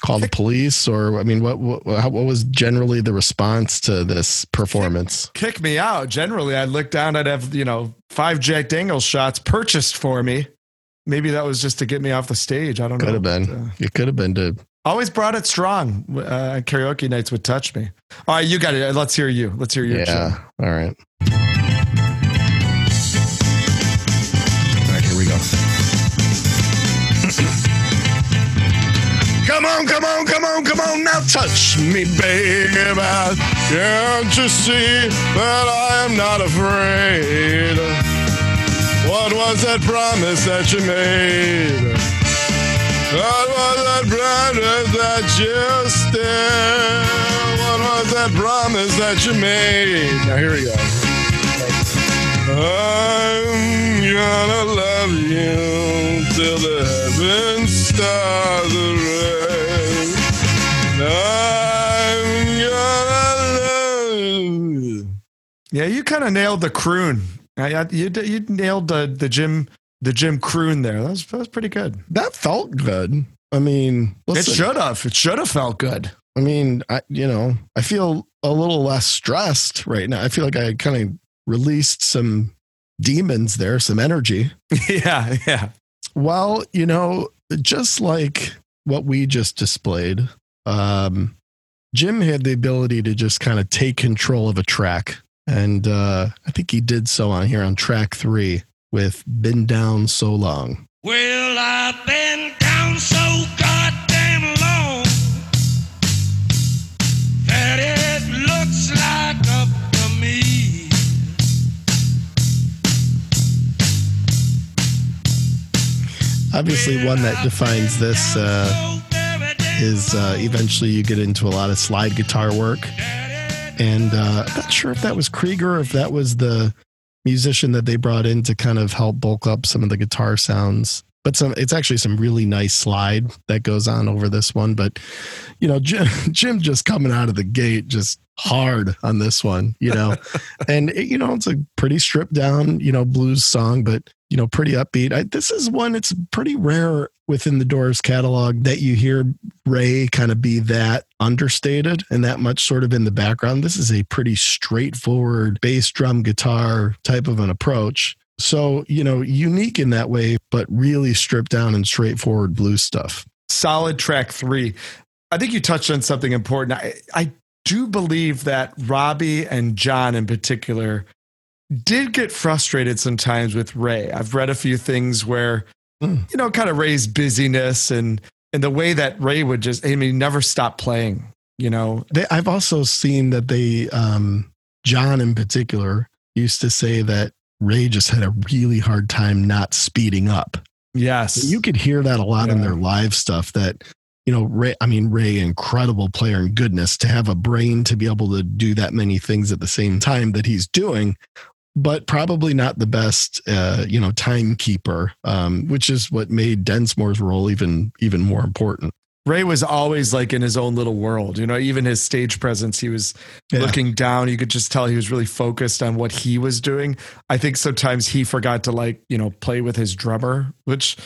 call the police? Or I mean, what what what was generally the response to this performance? Kick me out. Generally, I looked down. I'd have, you know, five Jack Daniel's shots purchased for me. Maybe that was just to get me off the stage. I don't know. Could have been. It could have been to. Always brought it strong. Uh, karaoke nights would Touch Me. All right, you got it. Let's hear you. Let's hear you. Yeah. Show. All right. All right. Here we go. Come on, come on, come on, come on, now touch me, baby. Can't you see that I am not afraid? What was that promise that you made? What was that promise that you still? What was that promise that you made? Now here we go. I'm gonna love you till the heavens star the rain. I'm gonna love you. Yeah, you kind of nailed the croon. You you nailed the the Jim. The Jim croon there. That was, that was pretty good. That felt good. I mean, listen, it should have. It should have felt good. I mean, I you know, I feel a little less stressed right now. I feel like I kind of released some demons there, some energy. Yeah, yeah. Well, you know, just like what we just displayed, um, Jim had the ability to just kind of take control of a track. And uh, I think he did so on here on track three. With Been Down So Long. Well, I've been down so goddamn long that it looks like up to me. Obviously, well, one that defines this uh, so is uh, eventually you get into a lot of slide guitar work. And uh, I'm not sure if that was Krieger or if that was the musician that they brought in to kind of help bulk up some of the guitar sounds, but some it's actually some really nice slide that goes on over this one. But you know, Jim, Jim just coming out of the gate just hard on this one, you know, and it, you know, it's a pretty stripped down, you know, blues song, but you know, pretty upbeat. I, this is one it's pretty rare within the Doors catalog that you hear Ray kind of be that understated and that much sort of in the background. This is a pretty straightforward bass, drum, guitar type of an approach. So, you know, unique in that way, but really stripped down and straightforward blues stuff. Solid track three. I think you touched on something important. I, I do believe that Robbie and John in particular did get frustrated sometimes with Ray. I've read a few things where, mm. you know, kind of Ray's busyness and, and the way that Ray would just, I mean, never stop playing, you know. They, I've also seen that they, um, John in particular, used to say that Ray just had a really hard time not speeding up. Yes. So you could hear that a lot yeah. in their live stuff that, you know, Ray, I mean, Ray, incredible player and goodness to have a brain to be able to do that many things at the same time that he's doing, but probably not the best, uh, you know, timekeeper, um, which is what made Densmore's role even, even more important. Ray was always like in his own little world, you know, even his stage presence, he was yeah. looking down. You could just tell he was really focused on what he was doing. I think sometimes he forgot to like, you know, play with his drummer, which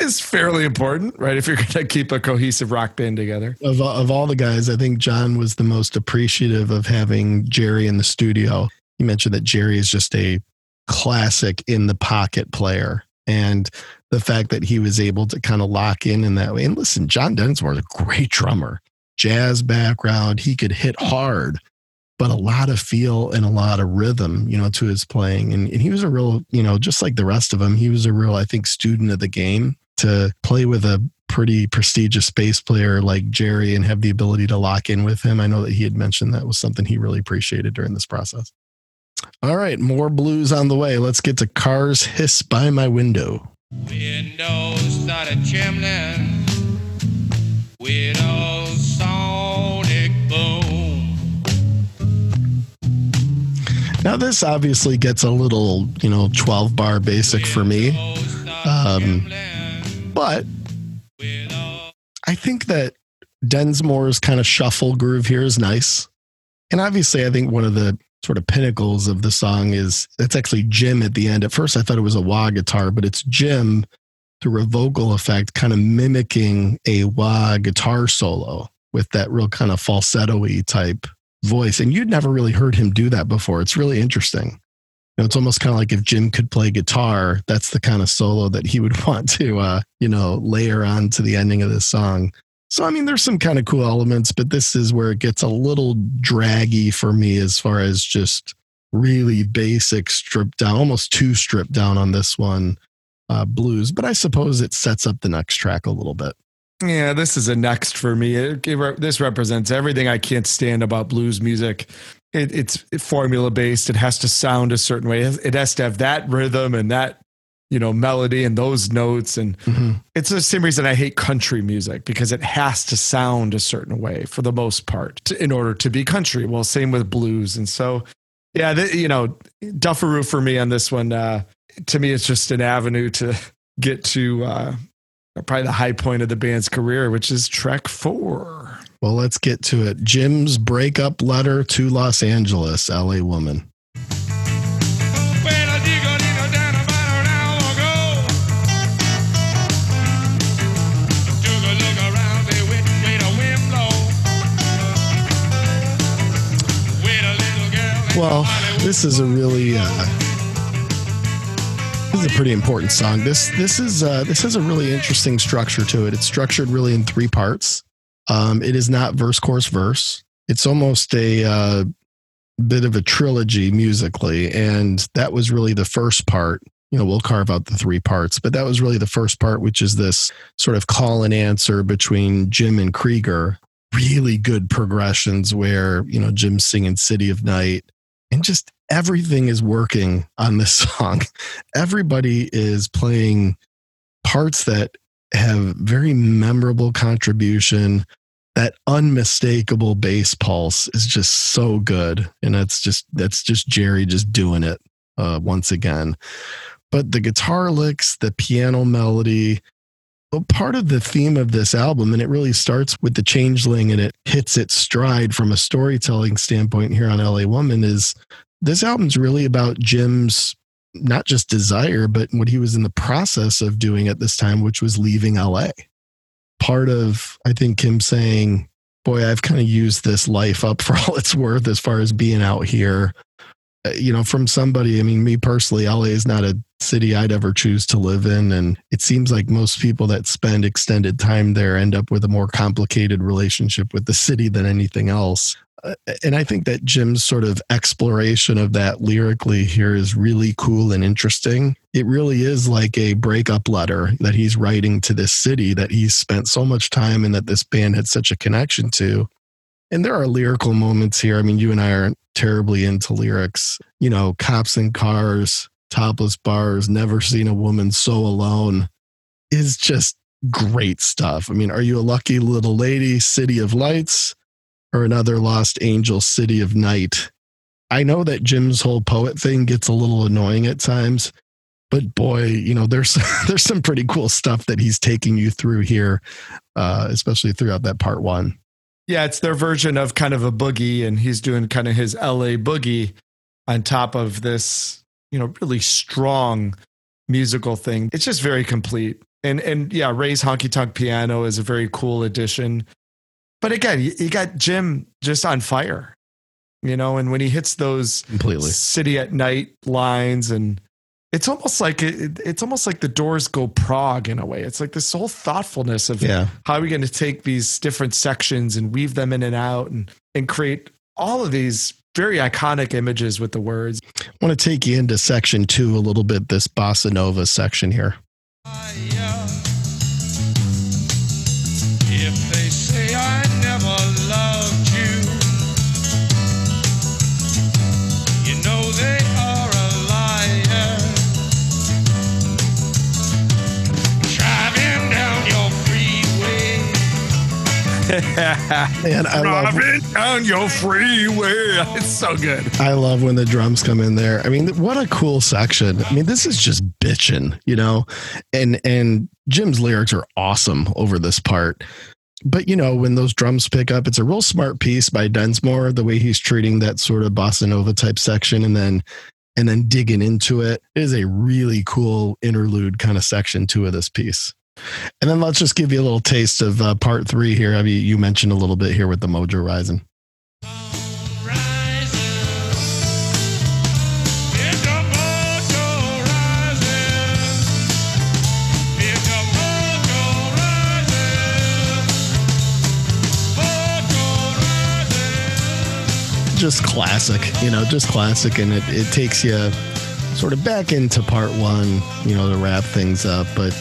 is fairly important, right? If you're going to keep a cohesive rock band together. Of, of all the guys, I think John was the most appreciative of having Jerry in the studio. He mentioned that Jerry is just a classic in the pocket player. And the fact that he was able to kind of lock in in that way. And listen, John Densmore is a great drummer, jazz background. He could hit hard, but a lot of feel and a lot of rhythm, you know, to his playing. And, and he was a real, you know, just like the rest of them, he was a real, I think, student of the game to play with a pretty prestigious bass player like Jerry and have the ability to lock in with him. I know that he had mentioned that was something he really appreciated during this process. All right, more blues on the way. Let's get to Cars Hiss By My Window. Windows started chimney with a sonic boom. Now this obviously gets a little, you know, twelve bar basic for me. Um, but I think that Densmore's kind of shuffle groove here is nice. And obviously I think one of the sort of pinnacles of the song is that's actually Jim at the end. At first I thought it was a wah guitar, but it's Jim through a vocal effect kind of mimicking a wah guitar solo with that real kind of falsetto-y type voice. And you'd never really heard him do that before. It's really interesting. You know, it's almost kind of like if Jim could play guitar, that's the kind of solo that he would want to, uh, you know, layer on to the ending of this song. So, I mean, there's some kind of cool elements, but this is where it gets a little draggy for me as far as just really basic stripped down, almost too stripped down on this one, uh, blues. But I suppose it sets up the next track a little bit. Yeah, this is a next for me. It, it re- this represents everything I can't stand about blues music. It, it's formula based. It has to sound a certain way. It has to have that rhythm and that, you know, melody and those notes. And mm-hmm. it's the same reason I hate country music, because it has to sound a certain way for the most part to, in order to be country. Well, same with blues. And so, yeah, the, you know, Duffaroo for me on this one, uh, to me, it's just an avenue to get to uh, probably the high point of the band's career, which is track four. Well, let's get to it. Jim's breakup letter to Los Angeles, L A Woman. Well, this is a really uh, this is a pretty important song. This this is uh, this has a really interesting structure to it. It's structured really in three parts. Um, it is not verse, chorus, verse. It's almost a uh, bit of a trilogy musically, and that was really the first part. You know, we'll carve out the three parts, but that was really the first part, which is this sort of call and answer between Jim and Krieger. Really good progressions where, you know, Jim's singing "City of Night." And just everything is working on this song. Everybody is playing parts that have very memorable contribution. That unmistakable bass pulse is just so good. And that's just that's just Jerry just doing it uh, once again. But the guitar licks, the piano melody, well, part of the theme of this album, and it really starts with The Changeling and it hits its stride from a storytelling standpoint here on L A Woman, is this album's really about Jim's not just desire, but what he was in the process of doing at this time, which was leaving L A. Part of, I think, him saying, boy, I've kind of used this life up for all it's worth as far as being out here. You know, from somebody, I mean, me personally, L A is not a city I'd ever choose to live in. And it seems like most people that spend extended time there end up with a more complicated relationship with the city than anything else. And I think that Jim's sort of exploration of that lyrically here is really cool and interesting. It really is like a breakup letter that he's writing to this city that he's spent so much time in, that this band had such a connection to. And there are lyrical moments here. I mean, you and I aren't terribly into lyrics. You know, cops and cars, topless bars, never seen a woman so alone is just great stuff. I mean, are you a lucky little lady, city of lights, or another lost angel, city of night? I know that Jim's whole poet thing gets a little annoying at times, but boy, you know, there's there's some pretty cool stuff that he's taking you through here, uh, especially throughout that part one. Yeah, it's their version of kind of a boogie, and he's doing kind of his L A boogie on top of this, you know, really strong musical thing. It's just very complete. And and yeah, Ray's honky tonk piano is a very cool addition. But again, you, you got Jim just on fire, you know, and when he hits those completely city at night lines, and it's almost like it, it's almost like the Doors go prog in a way. It's like this whole thoughtfulness of yeah. how are we going to take these different sections and weave them in and out and, and create all of these very iconic images with the words. I want to take you into section two a little bit, this bossa nova section here. Uh, yeah. If they say I never loved you, you know they are a liar. And I love it on your freeway. It's so good. I love when the drums come in there. I mean, what a cool section. I mean, this is just bitching, you know, and, and Jim's lyrics are awesome over this part. But, you know, when those drums pick up, it's a real smart piece by Densmore, the way he's treating that sort of bossa nova type section. And then, and then digging into it, it is a really cool interlude kind of section two of this piece. And then let's just give you a little taste of uh, part three here. I mean, you mentioned a little bit here with the Mojo Rising. Just classic, you know, just classic. And it, it takes you sort of back into part one, you know, to wrap things up. But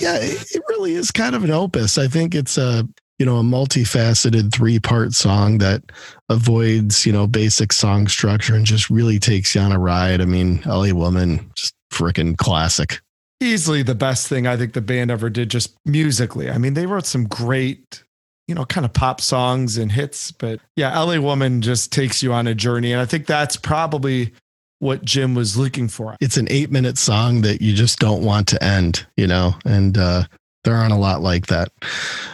yeah, it really is kind of an opus. I think it's a, you know, a multifaceted three-part song that avoids, you know, basic song structure and just really takes you on a ride. I mean, L A Woman, just freaking classic. easily the best thing I think the band ever did, just musically. I mean, they wrote some great, you know, kind of pop songs and hits, but yeah, L A Woman just takes you on a journey. And I think that's probably what Jim was looking for. It's an eight minute song that you just don't want to end, you know, and uh, there aren't a lot like that.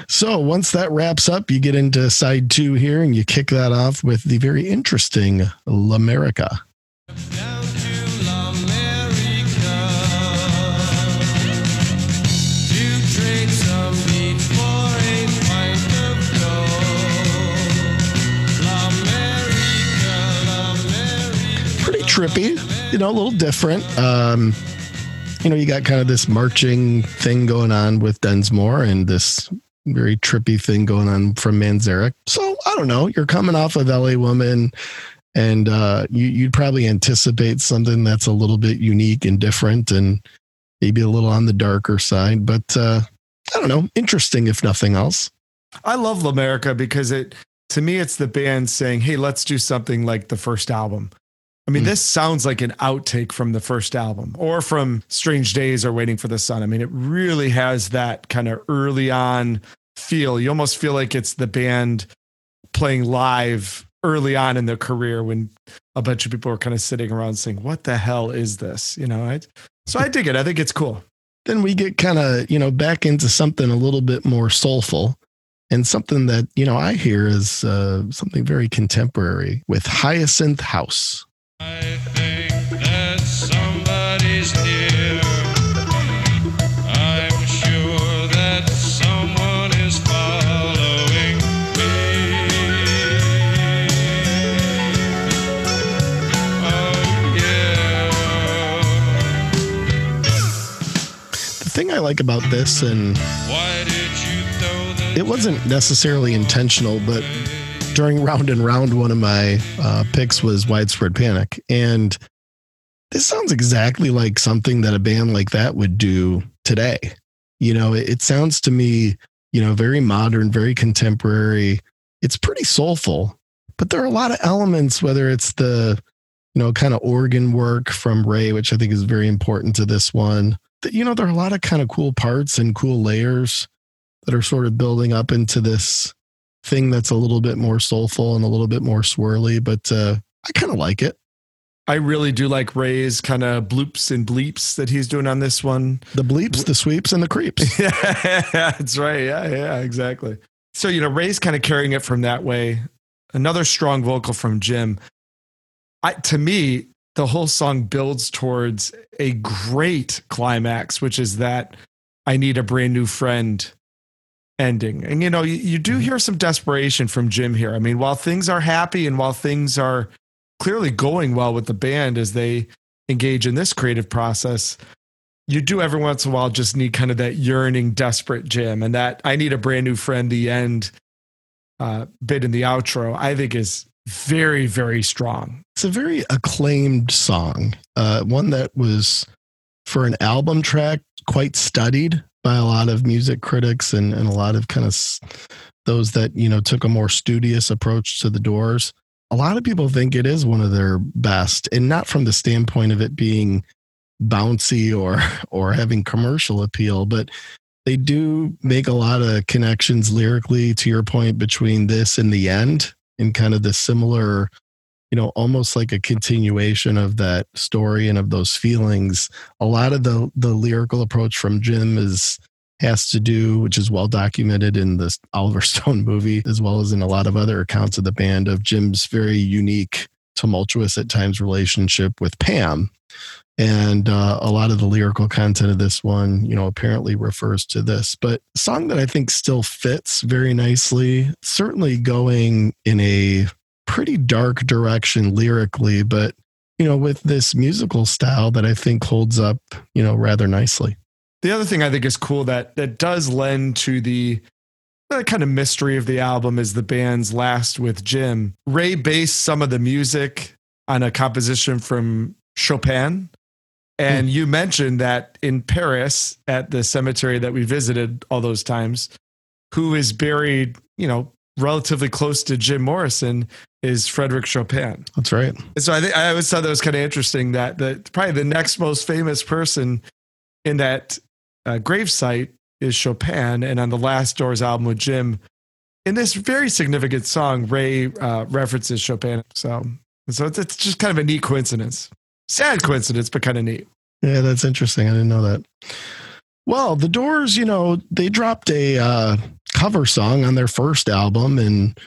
So once that wraps up, you get into side two here and you kick that off with the very interesting L'America. Trippy, you know, a little different. Um, you know, you got kind of this marching thing going on with Densmore and this very trippy thing going on from Manzarek. So I don't know, you're coming off of L A Woman and uh, you, you'd probably anticipate something that's a little bit unique and different and maybe a little on the darker side, but uh, I don't know, interesting if nothing else. I love L'America because it, to me, it's the band saying, hey, let's do something like the first album. I mean, mm. this sounds like an outtake from the first album or from Strange Days or Waiting for the Sun. I mean, it really has that kind of early on feel. You almost feel like it's the band playing live early on in their career when a bunch of people are kind of sitting around saying, what the hell is this? You know, I, so I dig it. I think it's cool. Then we get kind of, you know, back into something a little bit more soulful. And something that, you know, I hear is uh, something very contemporary with Hyacinth House. I think that somebody's near. I'm sure that someone is following me. Oh, yeah. The thing I like about this, and why did you throw the it wasn't necessarily intentional, but during Round and Round, one of my uh, picks was Widespread Panic. And this sounds exactly like something that a band like that would do today. You know, it, it sounds to me, you know, very modern, very contemporary. It's pretty soulful, but there are a lot of elements, whether it's the, you know, kind of organ work from Ray, which I think is very important to this one. That, you know, there are a lot of kind of cool parts and cool layers that are sort of building up into this thing that's a little bit more soulful and a little bit more swirly, but uh, I kind of like it. I really do like Ray's kind of bloops and bleeps that he's doing on this one. The bleeps, the sweeps, and the creeps. Yeah, that's right. Yeah, yeah, exactly. So, you know, Ray's kind of carrying it from that way. Another strong vocal from Jim. I, to me, the whole song builds towards a great climax, which is that I need a brand new friend ending. And, you know, you, you do hear some desperation from Jim here. I mean, while things are happy and while things are clearly going well with the band as they engage in this creative process, you do every once in a while just need kind of that yearning, desperate Jim. And that I need a brand new friend, the end uh, bit in the outro, I think is very, very strong. It's a very acclaimed song. Uh, one that was, for an album track, quite studied by a lot of music critics and, and a lot of kind of s- those that, you know, took a more studious approach to the Doors. A lot of people think it is one of their best, and not from the standpoint of it being bouncy or, or having commercial appeal, but they do make a lot of connections lyrically, to your point, between this and the end, and kind of the similar, you know, almost like a continuation of that story and of those feelings. A lot of the the lyrical approach from Jim is has to do, which is well documented in this Oliver Stone movie, as well as in a lot of other accounts of the band, of Jim's very unique, tumultuous at times relationship with Pam. And uh, a lot of the lyrical content of this one, you know, apparently refers to this. But a song that I think still fits very nicely, certainly going in a pretty dark direction lyrically, but, you know, with this musical style that I think holds up, you know, rather nicely. The other thing I think is cool that that does lend to the uh, kind of mystery of the album is the band's last with Jim. Ray based some of the music on a composition from Chopin. And mm. you mentioned that in Paris at the cemetery that we visited all those times, who is buried, you know, relatively close to Jim Morrison, is Frédéric Chopin. That's right. And so I think I always thought that was kind of interesting that the probably the next most famous person in that uh, gravesite is Chopin, and on the last Doors album with Jim, in this very significant song, Ray uh, references Chopin. So, so it's, it's just kind of a neat coincidence. Sad coincidence, but kind of neat. Yeah, that's interesting. I didn't know that. Well, the Doors, you know, they dropped a uh, cover song on their first album, and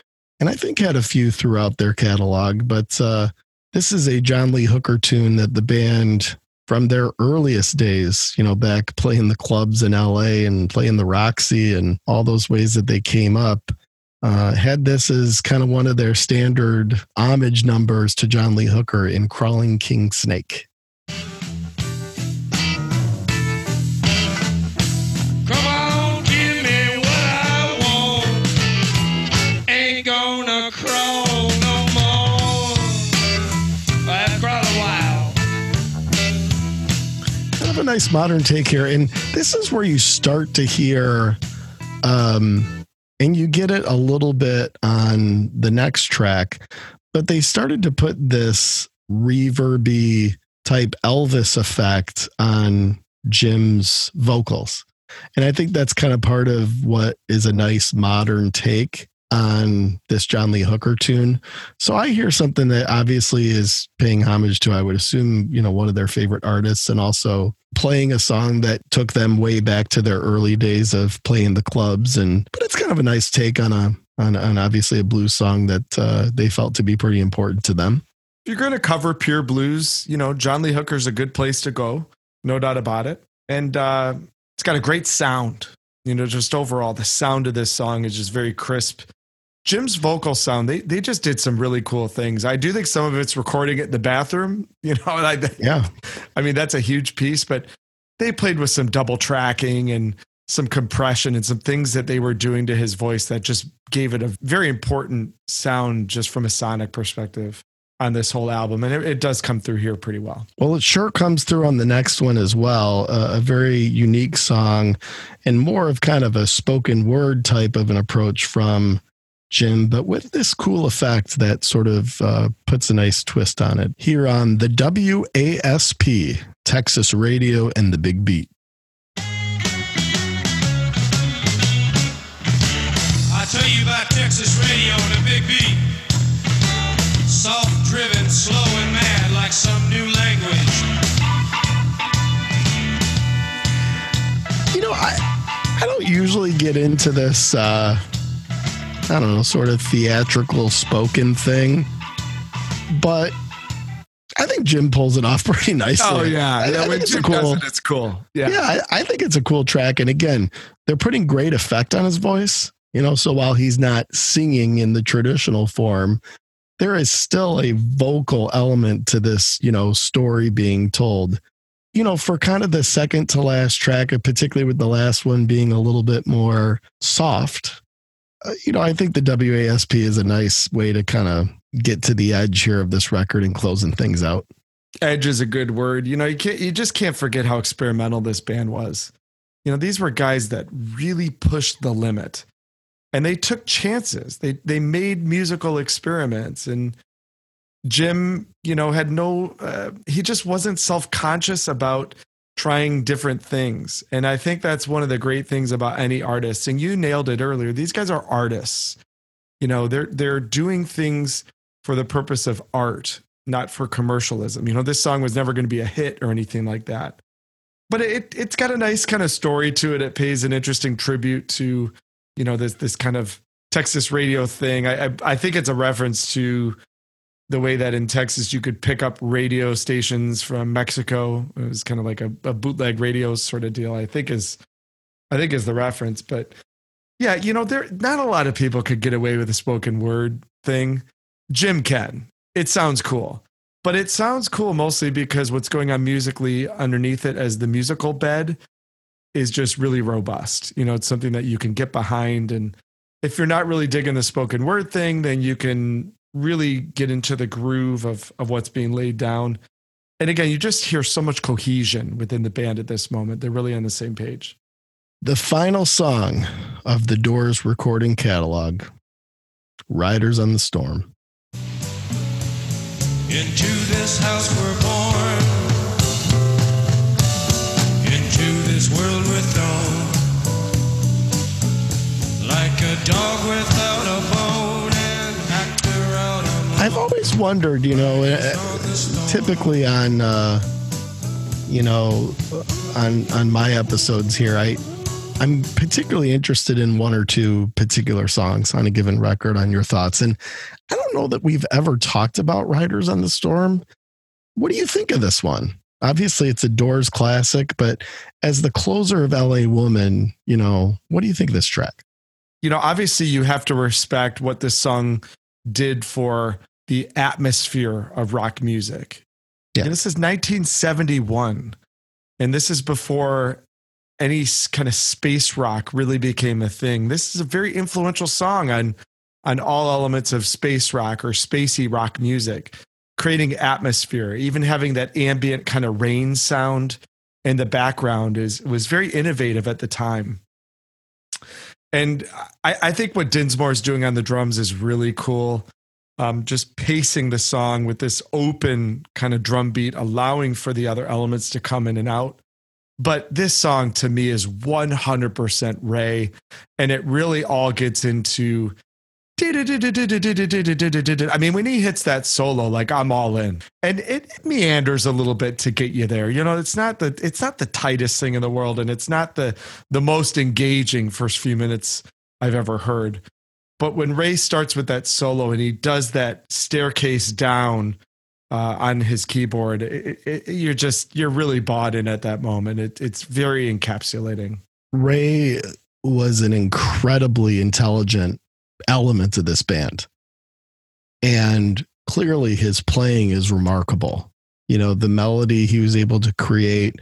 and I think had a few throughout their catalog. But uh, this is a John Lee Hooker tune that the band, from their earliest days, you know, back playing the clubs in L A and playing the Roxy and all those ways that they came up, uh, had this as kind of one of their standard homage numbers to John Lee Hooker in Crawling King Snake. A nice modern take here, and this is where you start to hear um and you get it a little bit on the next track, but they started to put this reverby type Elvis effect on Jim's vocals, and I think that's kind of part of what is a nice modern take on this John Lee Hooker tune. So I hear something that obviously is paying homage to, I would assume, you know, one of their favorite artists, and also playing a song that took them way back to their early days of playing the clubs. And but it's kind of a nice take on a on, on obviously a blues song that uh, they felt to be pretty important to them. If you're going to cover pure blues, you know, John Lee Hooker's a good place to go, no doubt about it. And uh, it's got a great sound. You know, just overall, the sound of this song is just very crisp. Jim's vocal sound, they they just did some really cool things. I do think some of it's recording it in the bathroom, you know, and I, yeah. I mean, that's a huge piece, but they played with some double tracking and some compression and some things that they were doing to his voice that just gave it a very important sound just from a sonic perspective on this whole album. And it, it does come through here pretty well. Well, it sure comes through on the next one as well. Uh, a very unique song and more of kind of a spoken word type of an approach from Jim, but with this cool effect that sort of uh, puts a nice twist on it here on the W A S P, Texas Radio and the Big Beat. I tell you about Texas Radio and the Big Beat. Soft, driven, slow, and mad, like some new language. You know, I I don't usually get into this. Uh, I don't know, sort of theatrical spoken thing. But I think Jim pulls it off pretty nicely. Oh, yeah. I, yeah, I when Jim cool, does it, it's cool. Yeah, yeah I, I think it's a cool track. And again, they're putting great effect on his voice. You know, so while he's not singing in the traditional form, there is still a vocal element to this, you know, story being told. You know, for kind of the second to last track, particularly with the last one being a little bit more soft, you know, I think the W A S P is a nice way to kind of get to the edge here of this record and closing things out. Edge is a good word. You know, you can't, you just can't forget how experimental this band was. You know, these were guys that really pushed the limit, and they took chances. They, they made musical experiments, and Jim, you know, had no, uh, he just wasn't self-conscious about trying different things. And I think that's one of the great things about any artist. And you nailed it earlier. These guys are artists. You know, they're they're doing things for the purpose of art, not for commercialism. You know, this song was never going to be a hit or anything like that. But it it's got a nice kind of story to it. It pays an interesting tribute to, you know, this this kind of Texas radio thing. I I, I think it's a reference to the way that in Texas you could pick up radio stations from Mexico. It was kind of like a, a bootleg radio sort of deal, I think is, I think is the reference. But yeah, you know, there, not a lot of people could get away with a spoken word thing. Jim can. It sounds cool, but it sounds cool mostly because what's going on musically underneath it as the musical bed is just really robust. You know, it's something that you can get behind. And if you're not really digging the spoken word thing, then you can really get into the groove of, of what's being laid down. And again, you just hear so much cohesion within the band at this moment. They're really on the same page. The final song of the Doors recording catalog, Riders on the Storm. Into this house we're born. Into it all, like a dog without a bone, an actor out of love. I've always wondered, you know, typically on, uh, you know, on on my episodes here, I I'm particularly interested in one or two particular songs on a given record, on your thoughts. And I don't know that we've ever talked about Riders on the Storm. What do you think of this one? Obviously, it's a Doors classic, but as the closer of L A Woman, you know, what do you think of this track? You know, obviously, you have to respect what this song did for the atmosphere of rock music. Yeah. And this is nineteen seventy-one, and this is before any kind of space rock really became a thing. This is a very influential song on on all elements of space rock or spacey rock music, creating atmosphere, even having that ambient kind of rain sound in the background is was very innovative at the time. And I, I think what Dinsmore is doing on the drums is really cool. Um, just pacing the song with this open kind of drum beat, allowing for the other elements to come in and out. But this song to me is one hundred percent Ray, and it really all gets into. I mean, when he hits that solo, like I'm all in, and it meanders a little bit to get you there. You know, it's not the it's not the tightest thing in the world, and it's not the the most engaging first few minutes I've ever heard. But when Ray starts with that solo and he does that staircase down. Uh, on his keyboard, it, it, you're just you're really bought in at that moment. It, it's very encapsulating. Ray was an incredibly intelligent element to this band, and clearly his playing is remarkable. You know, the melody he was able to create,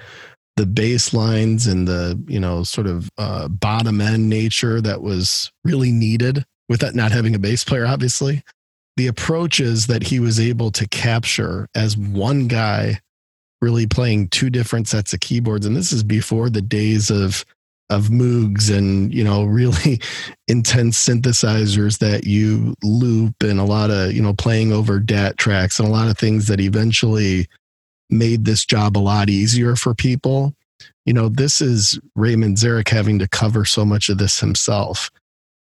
the bass lines, and the you know sort of uh, bottom end nature that was really needed without not having a bass player, obviously. The approaches that he was able to capture as one guy really playing two different sets of keyboards. And this is before the days of, of Moogs and, you know, really intense synthesizers that you loop and a lot of, you know, playing over D A T tracks and a lot of things that eventually made this job a lot easier for people. You know, this is Raymond Zarek having to cover so much of this himself.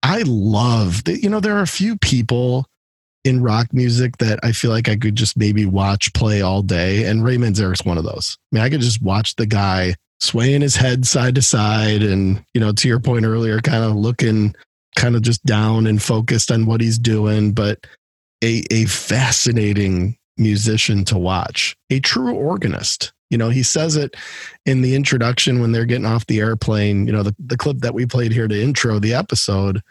I love that, you know, there are a few people in rock music that I feel like I could just maybe watch play all day. And Ray Manzarek's one of those. I mean, I could just watch the guy swaying his head side to side and, you know, to your point earlier, kind of looking kind of just down and focused on what he's doing, but a, a fascinating musician to watch, a true organist. You know, he says it in the introduction when they're getting off the airplane, you know, the, the clip that we played here to intro the episode.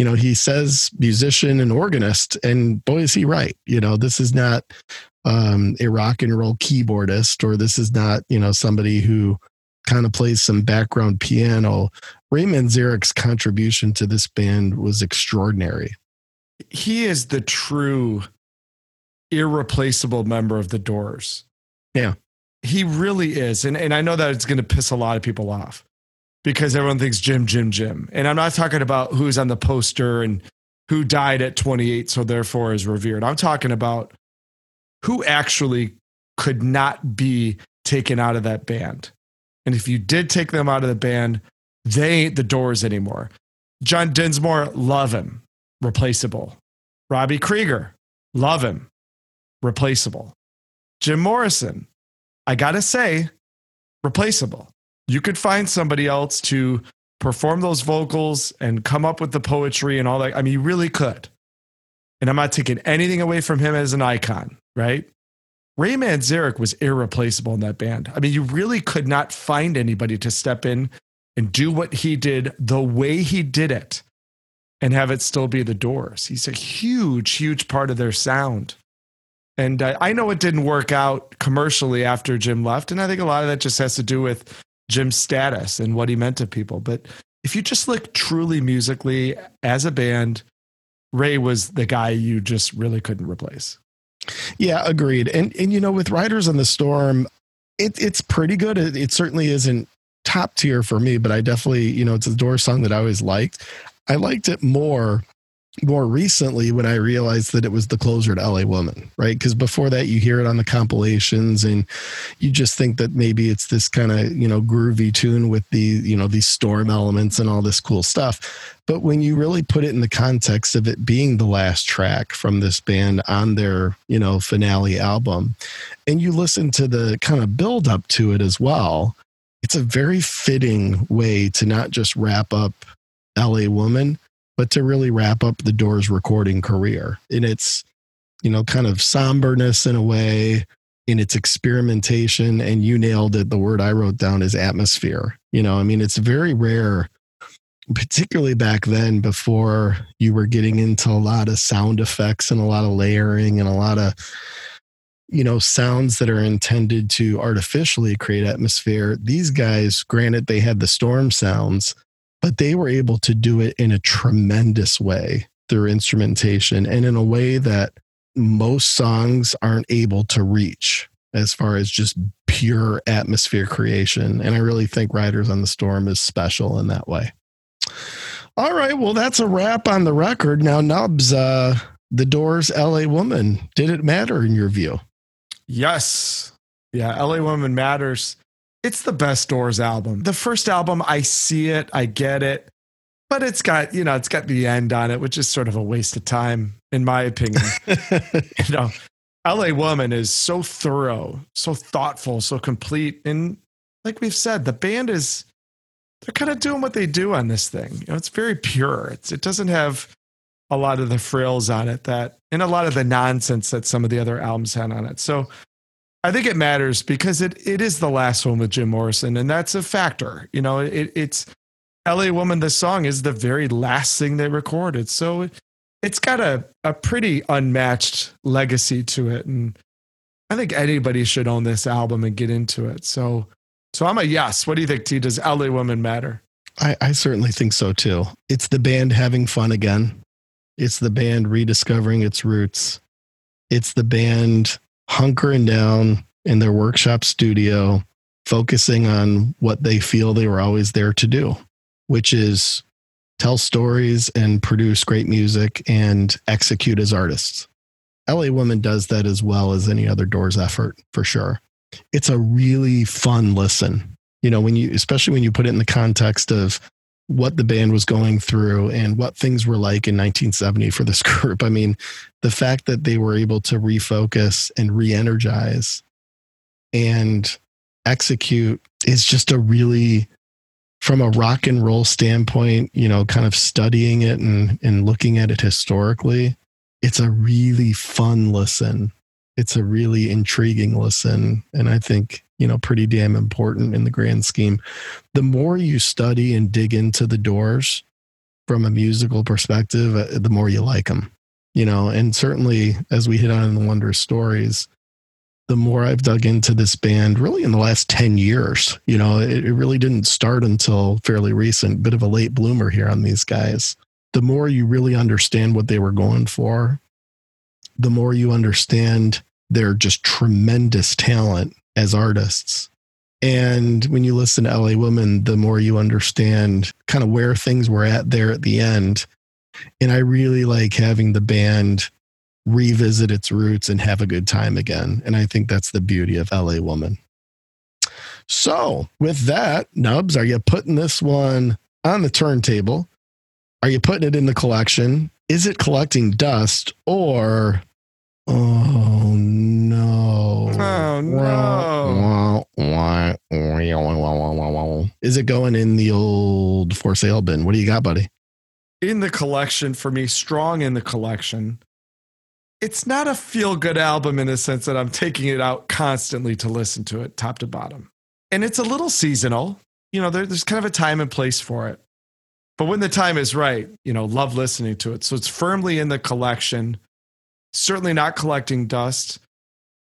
You know, he says musician and organist, and boy, is he right. You know, this is not um, a rock and roll keyboardist, or this is not, you know, somebody who kind of plays some background piano. Raymond Zarek's contribution to this band was extraordinary. He is the true irreplaceable member of the Doors. Yeah, he really is. And, and I know that it's going to piss a lot of people off, because everyone thinks Jim, Jim, Jim. And I'm not talking about who's on the poster and who died at twenty-eight, so therefore is revered. I'm talking about who actually could not be taken out of that band. And if you did take them out of the band, they ain't the Doors anymore. John Densmore, love him, replaceable. Robbie Krieger, love him, replaceable. Jim Morrison, I gotta say, replaceable. You could find somebody else to perform those vocals and come up with the poetry and all that. I mean, you really could. And I'm not taking anything away from him as an icon, right? Ray Manzarek was irreplaceable in that band. I mean, you really could not find anybody to step in and do what he did the way he did it and have it still be the Doors. He's a huge, huge part of their sound. And I, I know it didn't work out commercially after Jim left. And I think a lot of that just has to do with Jim's status and what he meant to people. But if you just look truly musically as a band, Ray was the guy you just really couldn't replace. Yeah, agreed. And, and you know, with Riders on the Storm, it, it's pretty good. It, it certainly isn't top tier for me, but I definitely, you know, it's a Doors song that I always liked. I liked it more more recently when I realized that it was the closer to L A Woman, right? Because before that, you hear it on the compilations and you just think that maybe it's this kind of, you know, groovy tune with the, you know, these storm elements and all this cool stuff. But when you really put it in the context of it being the last track from this band on their, you know, finale album, and you listen to the kind of build up to it as well, it's a very fitting way to not just wrap up L A Woman, but to really wrap up the Doors recording career in its, you know, kind of somberness in a way, in its experimentation. And you nailed it. The word I wrote down is atmosphere. You know, I mean, it's very rare, particularly back then before you were getting into a lot of sound effects and a lot of layering and a lot of, you know, sounds that are intended to artificially create atmosphere. These guys, granted, they had the storm sounds, but they were able to do it in a tremendous way through instrumentation and in a way that most songs aren't able to reach as far as just pure atmosphere creation. And I really think Riders on the Storm is special in that way. All right. Well, that's a wrap on the record. Now, Nubs, uh, The Doors, L A Woman. Did it matter in your view? Yes. Yeah. L A Woman matters. It's the best Doors album. The first album, I see it, I get it, but it's got, you know, it's got The End on it, which is sort of a waste of time, in my opinion. You know, L A Woman is so thorough, so thoughtful, so complete. And like we've said, the band is, they're kind of doing what they do on this thing. You know, it's very pure. It's, it doesn't have a lot of the frills on it that, and a lot of the nonsense that some of the other albums had on it. So I think it matters because it, it is the last one with Jim Morrison, and that's a factor. You know, it, it's L A Woman, the song is the very last thing they recorded. So it, it's got a, a pretty unmatched legacy to it. And I think anybody should own this album and get into it. So, so I'm a yes. What do you think, T? Does L A Woman matter? I, I certainly think so too. It's the band having fun again. It's the band rediscovering its roots. It's the band hunkering down in their workshop studio, focusing on what they feel they were always there to do, which is tell stories and produce great music and execute as artists. L A Woman does that as well as any other Doors effort, for sure. It's a really fun listen, you know, when you, especially when you put it in the context of what the band was going through and what things were like in nineteen seventy for this group. I mean, the fact that they were able to refocus and re-energize and execute is just a really, from a rock and roll standpoint, you know, kind of studying it and, and looking at it historically, it's a really fun listen. It's a really intriguing listen. And I think, you know, pretty damn important in the grand scheme. The more you study and dig into the Doors from a musical perspective, the more you like them, you know, and certainly as we hit on in the Wondrous Stories, the more I've dug into this band really in the last ten years, you know, it, it really didn't start until fairly recent, bit of a late bloomer here on these guys. The more you really understand what they were going for, the more you understand their just tremendous talent as artists. And when you listen to L A Woman, the more you understand kind of where things were at there at the end. And I really like having the band revisit its roots and have a good time again. And I think that's the beauty of L A Woman. So with that, Nubs, are you putting this one on the turntable? Are you putting it in the collection? Is it collecting dust or... Oh, no. Oh, no. Is it going in the old for sale bin? What do you got, buddy? In the collection for me, strong in the collection. It's not a feel-good album in the sense that I'm taking it out constantly to listen to it, top to bottom. And it's a little seasonal. You know, there, there's kind of a time and place for it. But when the time is right, you know, love listening to it. So it's firmly in the collection. Certainly not collecting dust,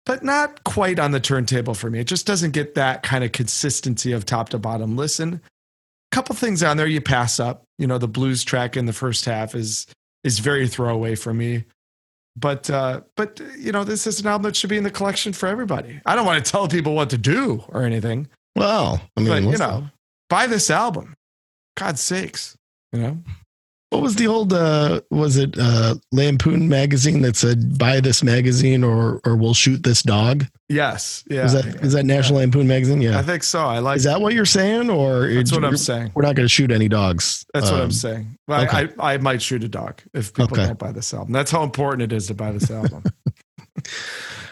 but not quite on the turntable for me. It just doesn't get that kind of consistency of top to bottom listen. A couple things on there you pass up. You know, the blues track in the first half is is very throwaway for me. But, uh, but you know, this is an album that should be in the collection for everybody. I don't want to tell people what to do or anything. Well, I mean, but, you know, buy this album. God's sakes, you know. What was the old, uh, was it uh, Lampoon magazine that said, buy this magazine or or we'll shoot this dog? Yes. Yeah. Is that, yeah. Is that National yeah. Lampoon magazine? Yeah. I think so. I like Is that what you're saying? Or That's what I'm saying. We're not going to shoot any dogs. That's um, what I'm saying. Well, okay. I, I, I might shoot a dog if people okay. don't buy this album. That's how important it is to buy this album. All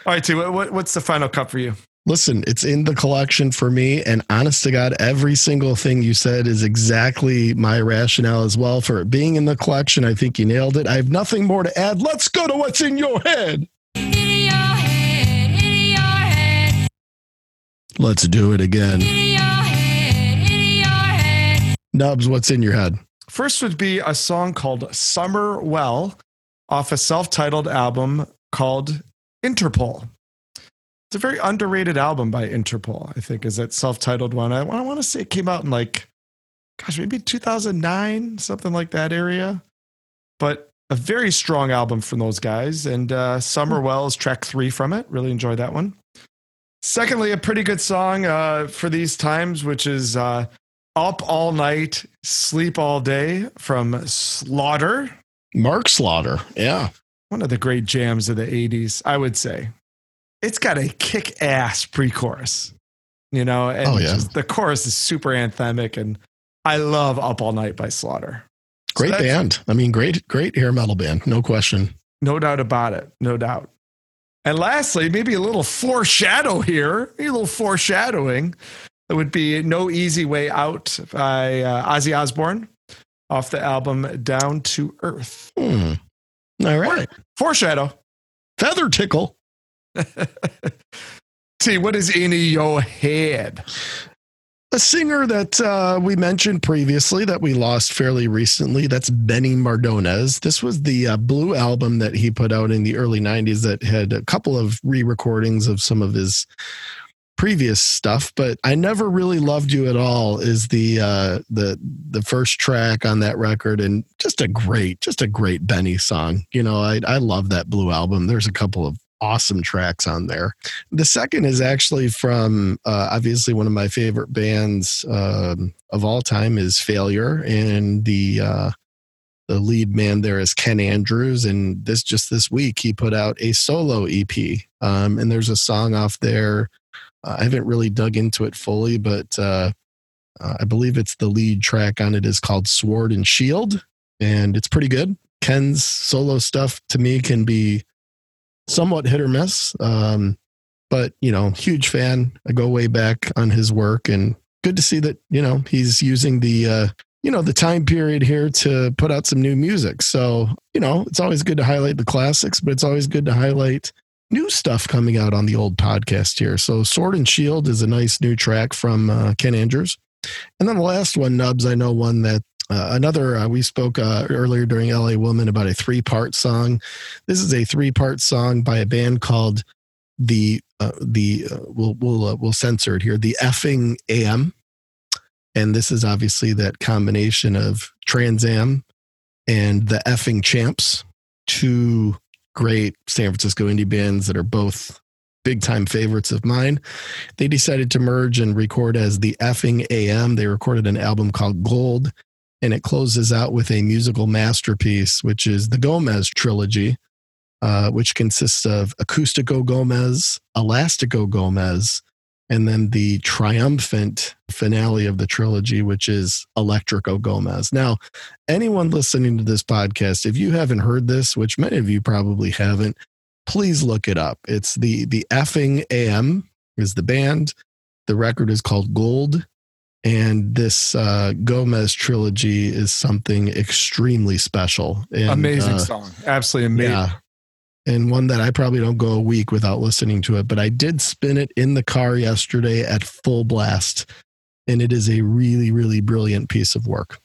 right, T, what, what's the final cut for you? Listen, it's in the collection for me, and honest to God, every single thing you said is exactly my rationale as well for it being in the collection. I think you nailed it. I have nothing more to add. Let's go to what's in your head. In your head, in your head. Let's do it again. In your head, in your head. Nubs, what's in your head? First would be a song called Summer Well off a self-titled album called Interpol. It's a very underrated album by Interpol, I think, is that self-titled one. I, I want to say it came out in like, gosh, maybe two thousand nine, something like that area. But a very strong album from those guys. And uh, Summer Well is track three from it. Really enjoyed that one. Secondly, a pretty good song uh, for these times, which is uh, Up All Night, Sleep All Day from Slaughter. Mark Slaughter, yeah. One of the great jams of the eighties, I would say. It's got a kick-ass pre-chorus, you know, and oh, yeah. just, the chorus is super anthemic, and I love Up All Night by Slaughter. Great so band. I mean, great, great hair metal band. No question. No doubt about it. No doubt. And lastly, maybe a little foreshadow here, a little foreshadowing. It would be No Easy Way Out by uh, Ozzy Osbourne off the album Down to Earth. Hmm. All right. Foreshadow. Feather tickle. See, what is in your head? A singer that uh, we mentioned previously that we lost fairly recently, that's Benny Mardones. This was the uh, Blue album that he put out in the early nineties that had a couple of re-recordings of some of his previous stuff, but I Never Really Loved You at All is the uh the the first track on that record, and just a great just a great Benny song. You know, I, I love that Blue album. There's a couple of awesome tracks on there. The second is actually from uh, obviously one of my favorite bands um, of all time is Failure, and the uh, the lead man there is Ken Andrews. And this just this week he put out a solo E P, um, and there's a song off there. Uh, I haven't really dug into it fully, but uh, uh, I believe it's the lead track on it is called Sword and Shield, and it's pretty good. Ken's solo stuff to me can be somewhat hit or miss, um, but, you know, huge fan. I go way back on his work, and good to see that, you know, he's using the, uh, you know, the time period here to put out some new music. So, you know, it's always good to highlight the classics, but it's always good to highlight new stuff coming out on the old podcast here. So Sword and Shield is a nice new track from uh, Ken Andrews. And then the last one, Nubs, I know one that Uh, another, uh, we spoke uh, earlier during L A Woman about a three-part song. This is a three-part song by a band called the uh, the uh, we'll we'll uh, we'll censor it here. The Effing A M, and this is obviously that combination of Trans Am and the Effing Champs, two great San Francisco indie bands that are both big-time favorites of mine. They decided to merge and record as the Effing A M. They recorded an album called Gold. And it closes out with a musical masterpiece, which is the Gomez trilogy, uh, which consists of Acústico Gomez, Elástico Gomez, and then the triumphant finale of the trilogy, which is Electrico Gomez. Now, anyone listening to this podcast, if you haven't heard this, which many of you probably haven't, please look it up. It's the the Effing A M is the band. The record is called Gold. And this uh, Gomez trilogy is something extremely special. And, amazing uh, song. Absolutely amazing. Yeah. And one that I probably don't go a week without listening to it, but I did spin it in the car yesterday at full blast. And it is a really, really brilliant piece of work.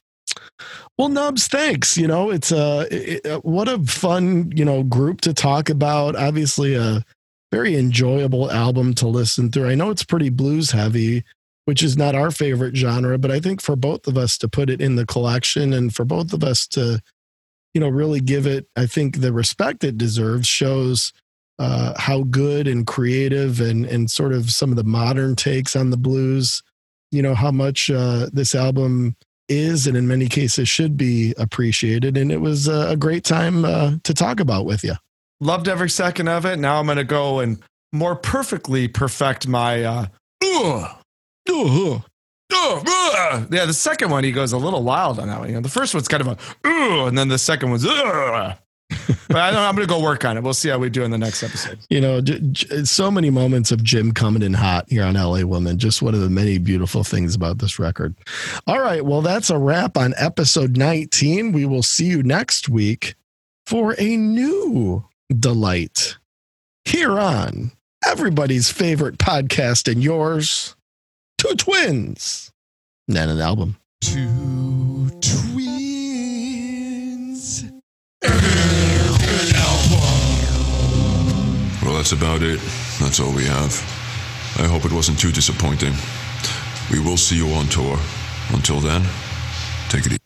Well, Nubs, thanks. You know, it's a, it, what a fun, you know, group to talk about. Obviously a very enjoyable album to listen through. I know it's pretty blues heavy, which is not our favorite genre, but I think for both of us to put it in the collection and for both of us to, you know, really give it, I think, the respect it deserves shows uh, how good and creative and and sort of some of the modern takes on the blues, you know, how much uh, this album is, and in many cases should be, appreciated. And it was a great time uh, to talk about with you. Loved every second of it. Now I'm going to go and more perfectly perfect my, uh, uh, uh, uh, uh. yeah, the second one, he goes a little wild on that one. You know, the first one's kind of a, uh, and then the second one's, uh. But I don't, I'm going to go work on it. We'll see how we do in the next episode. You know, j- j- so many moments of Jim coming in hot here on L A Woman. Just one of the many beautiful things about this record. All right. Well, that's a wrap on episode nineteen. We will see you next week for a new delight here on everybody's favorite podcast and yours, Two Twins and an Album. Two Twins and Well, that's about it. That's all we have. I hope it wasn't too disappointing. We will see you on tour. Until then, take it easy.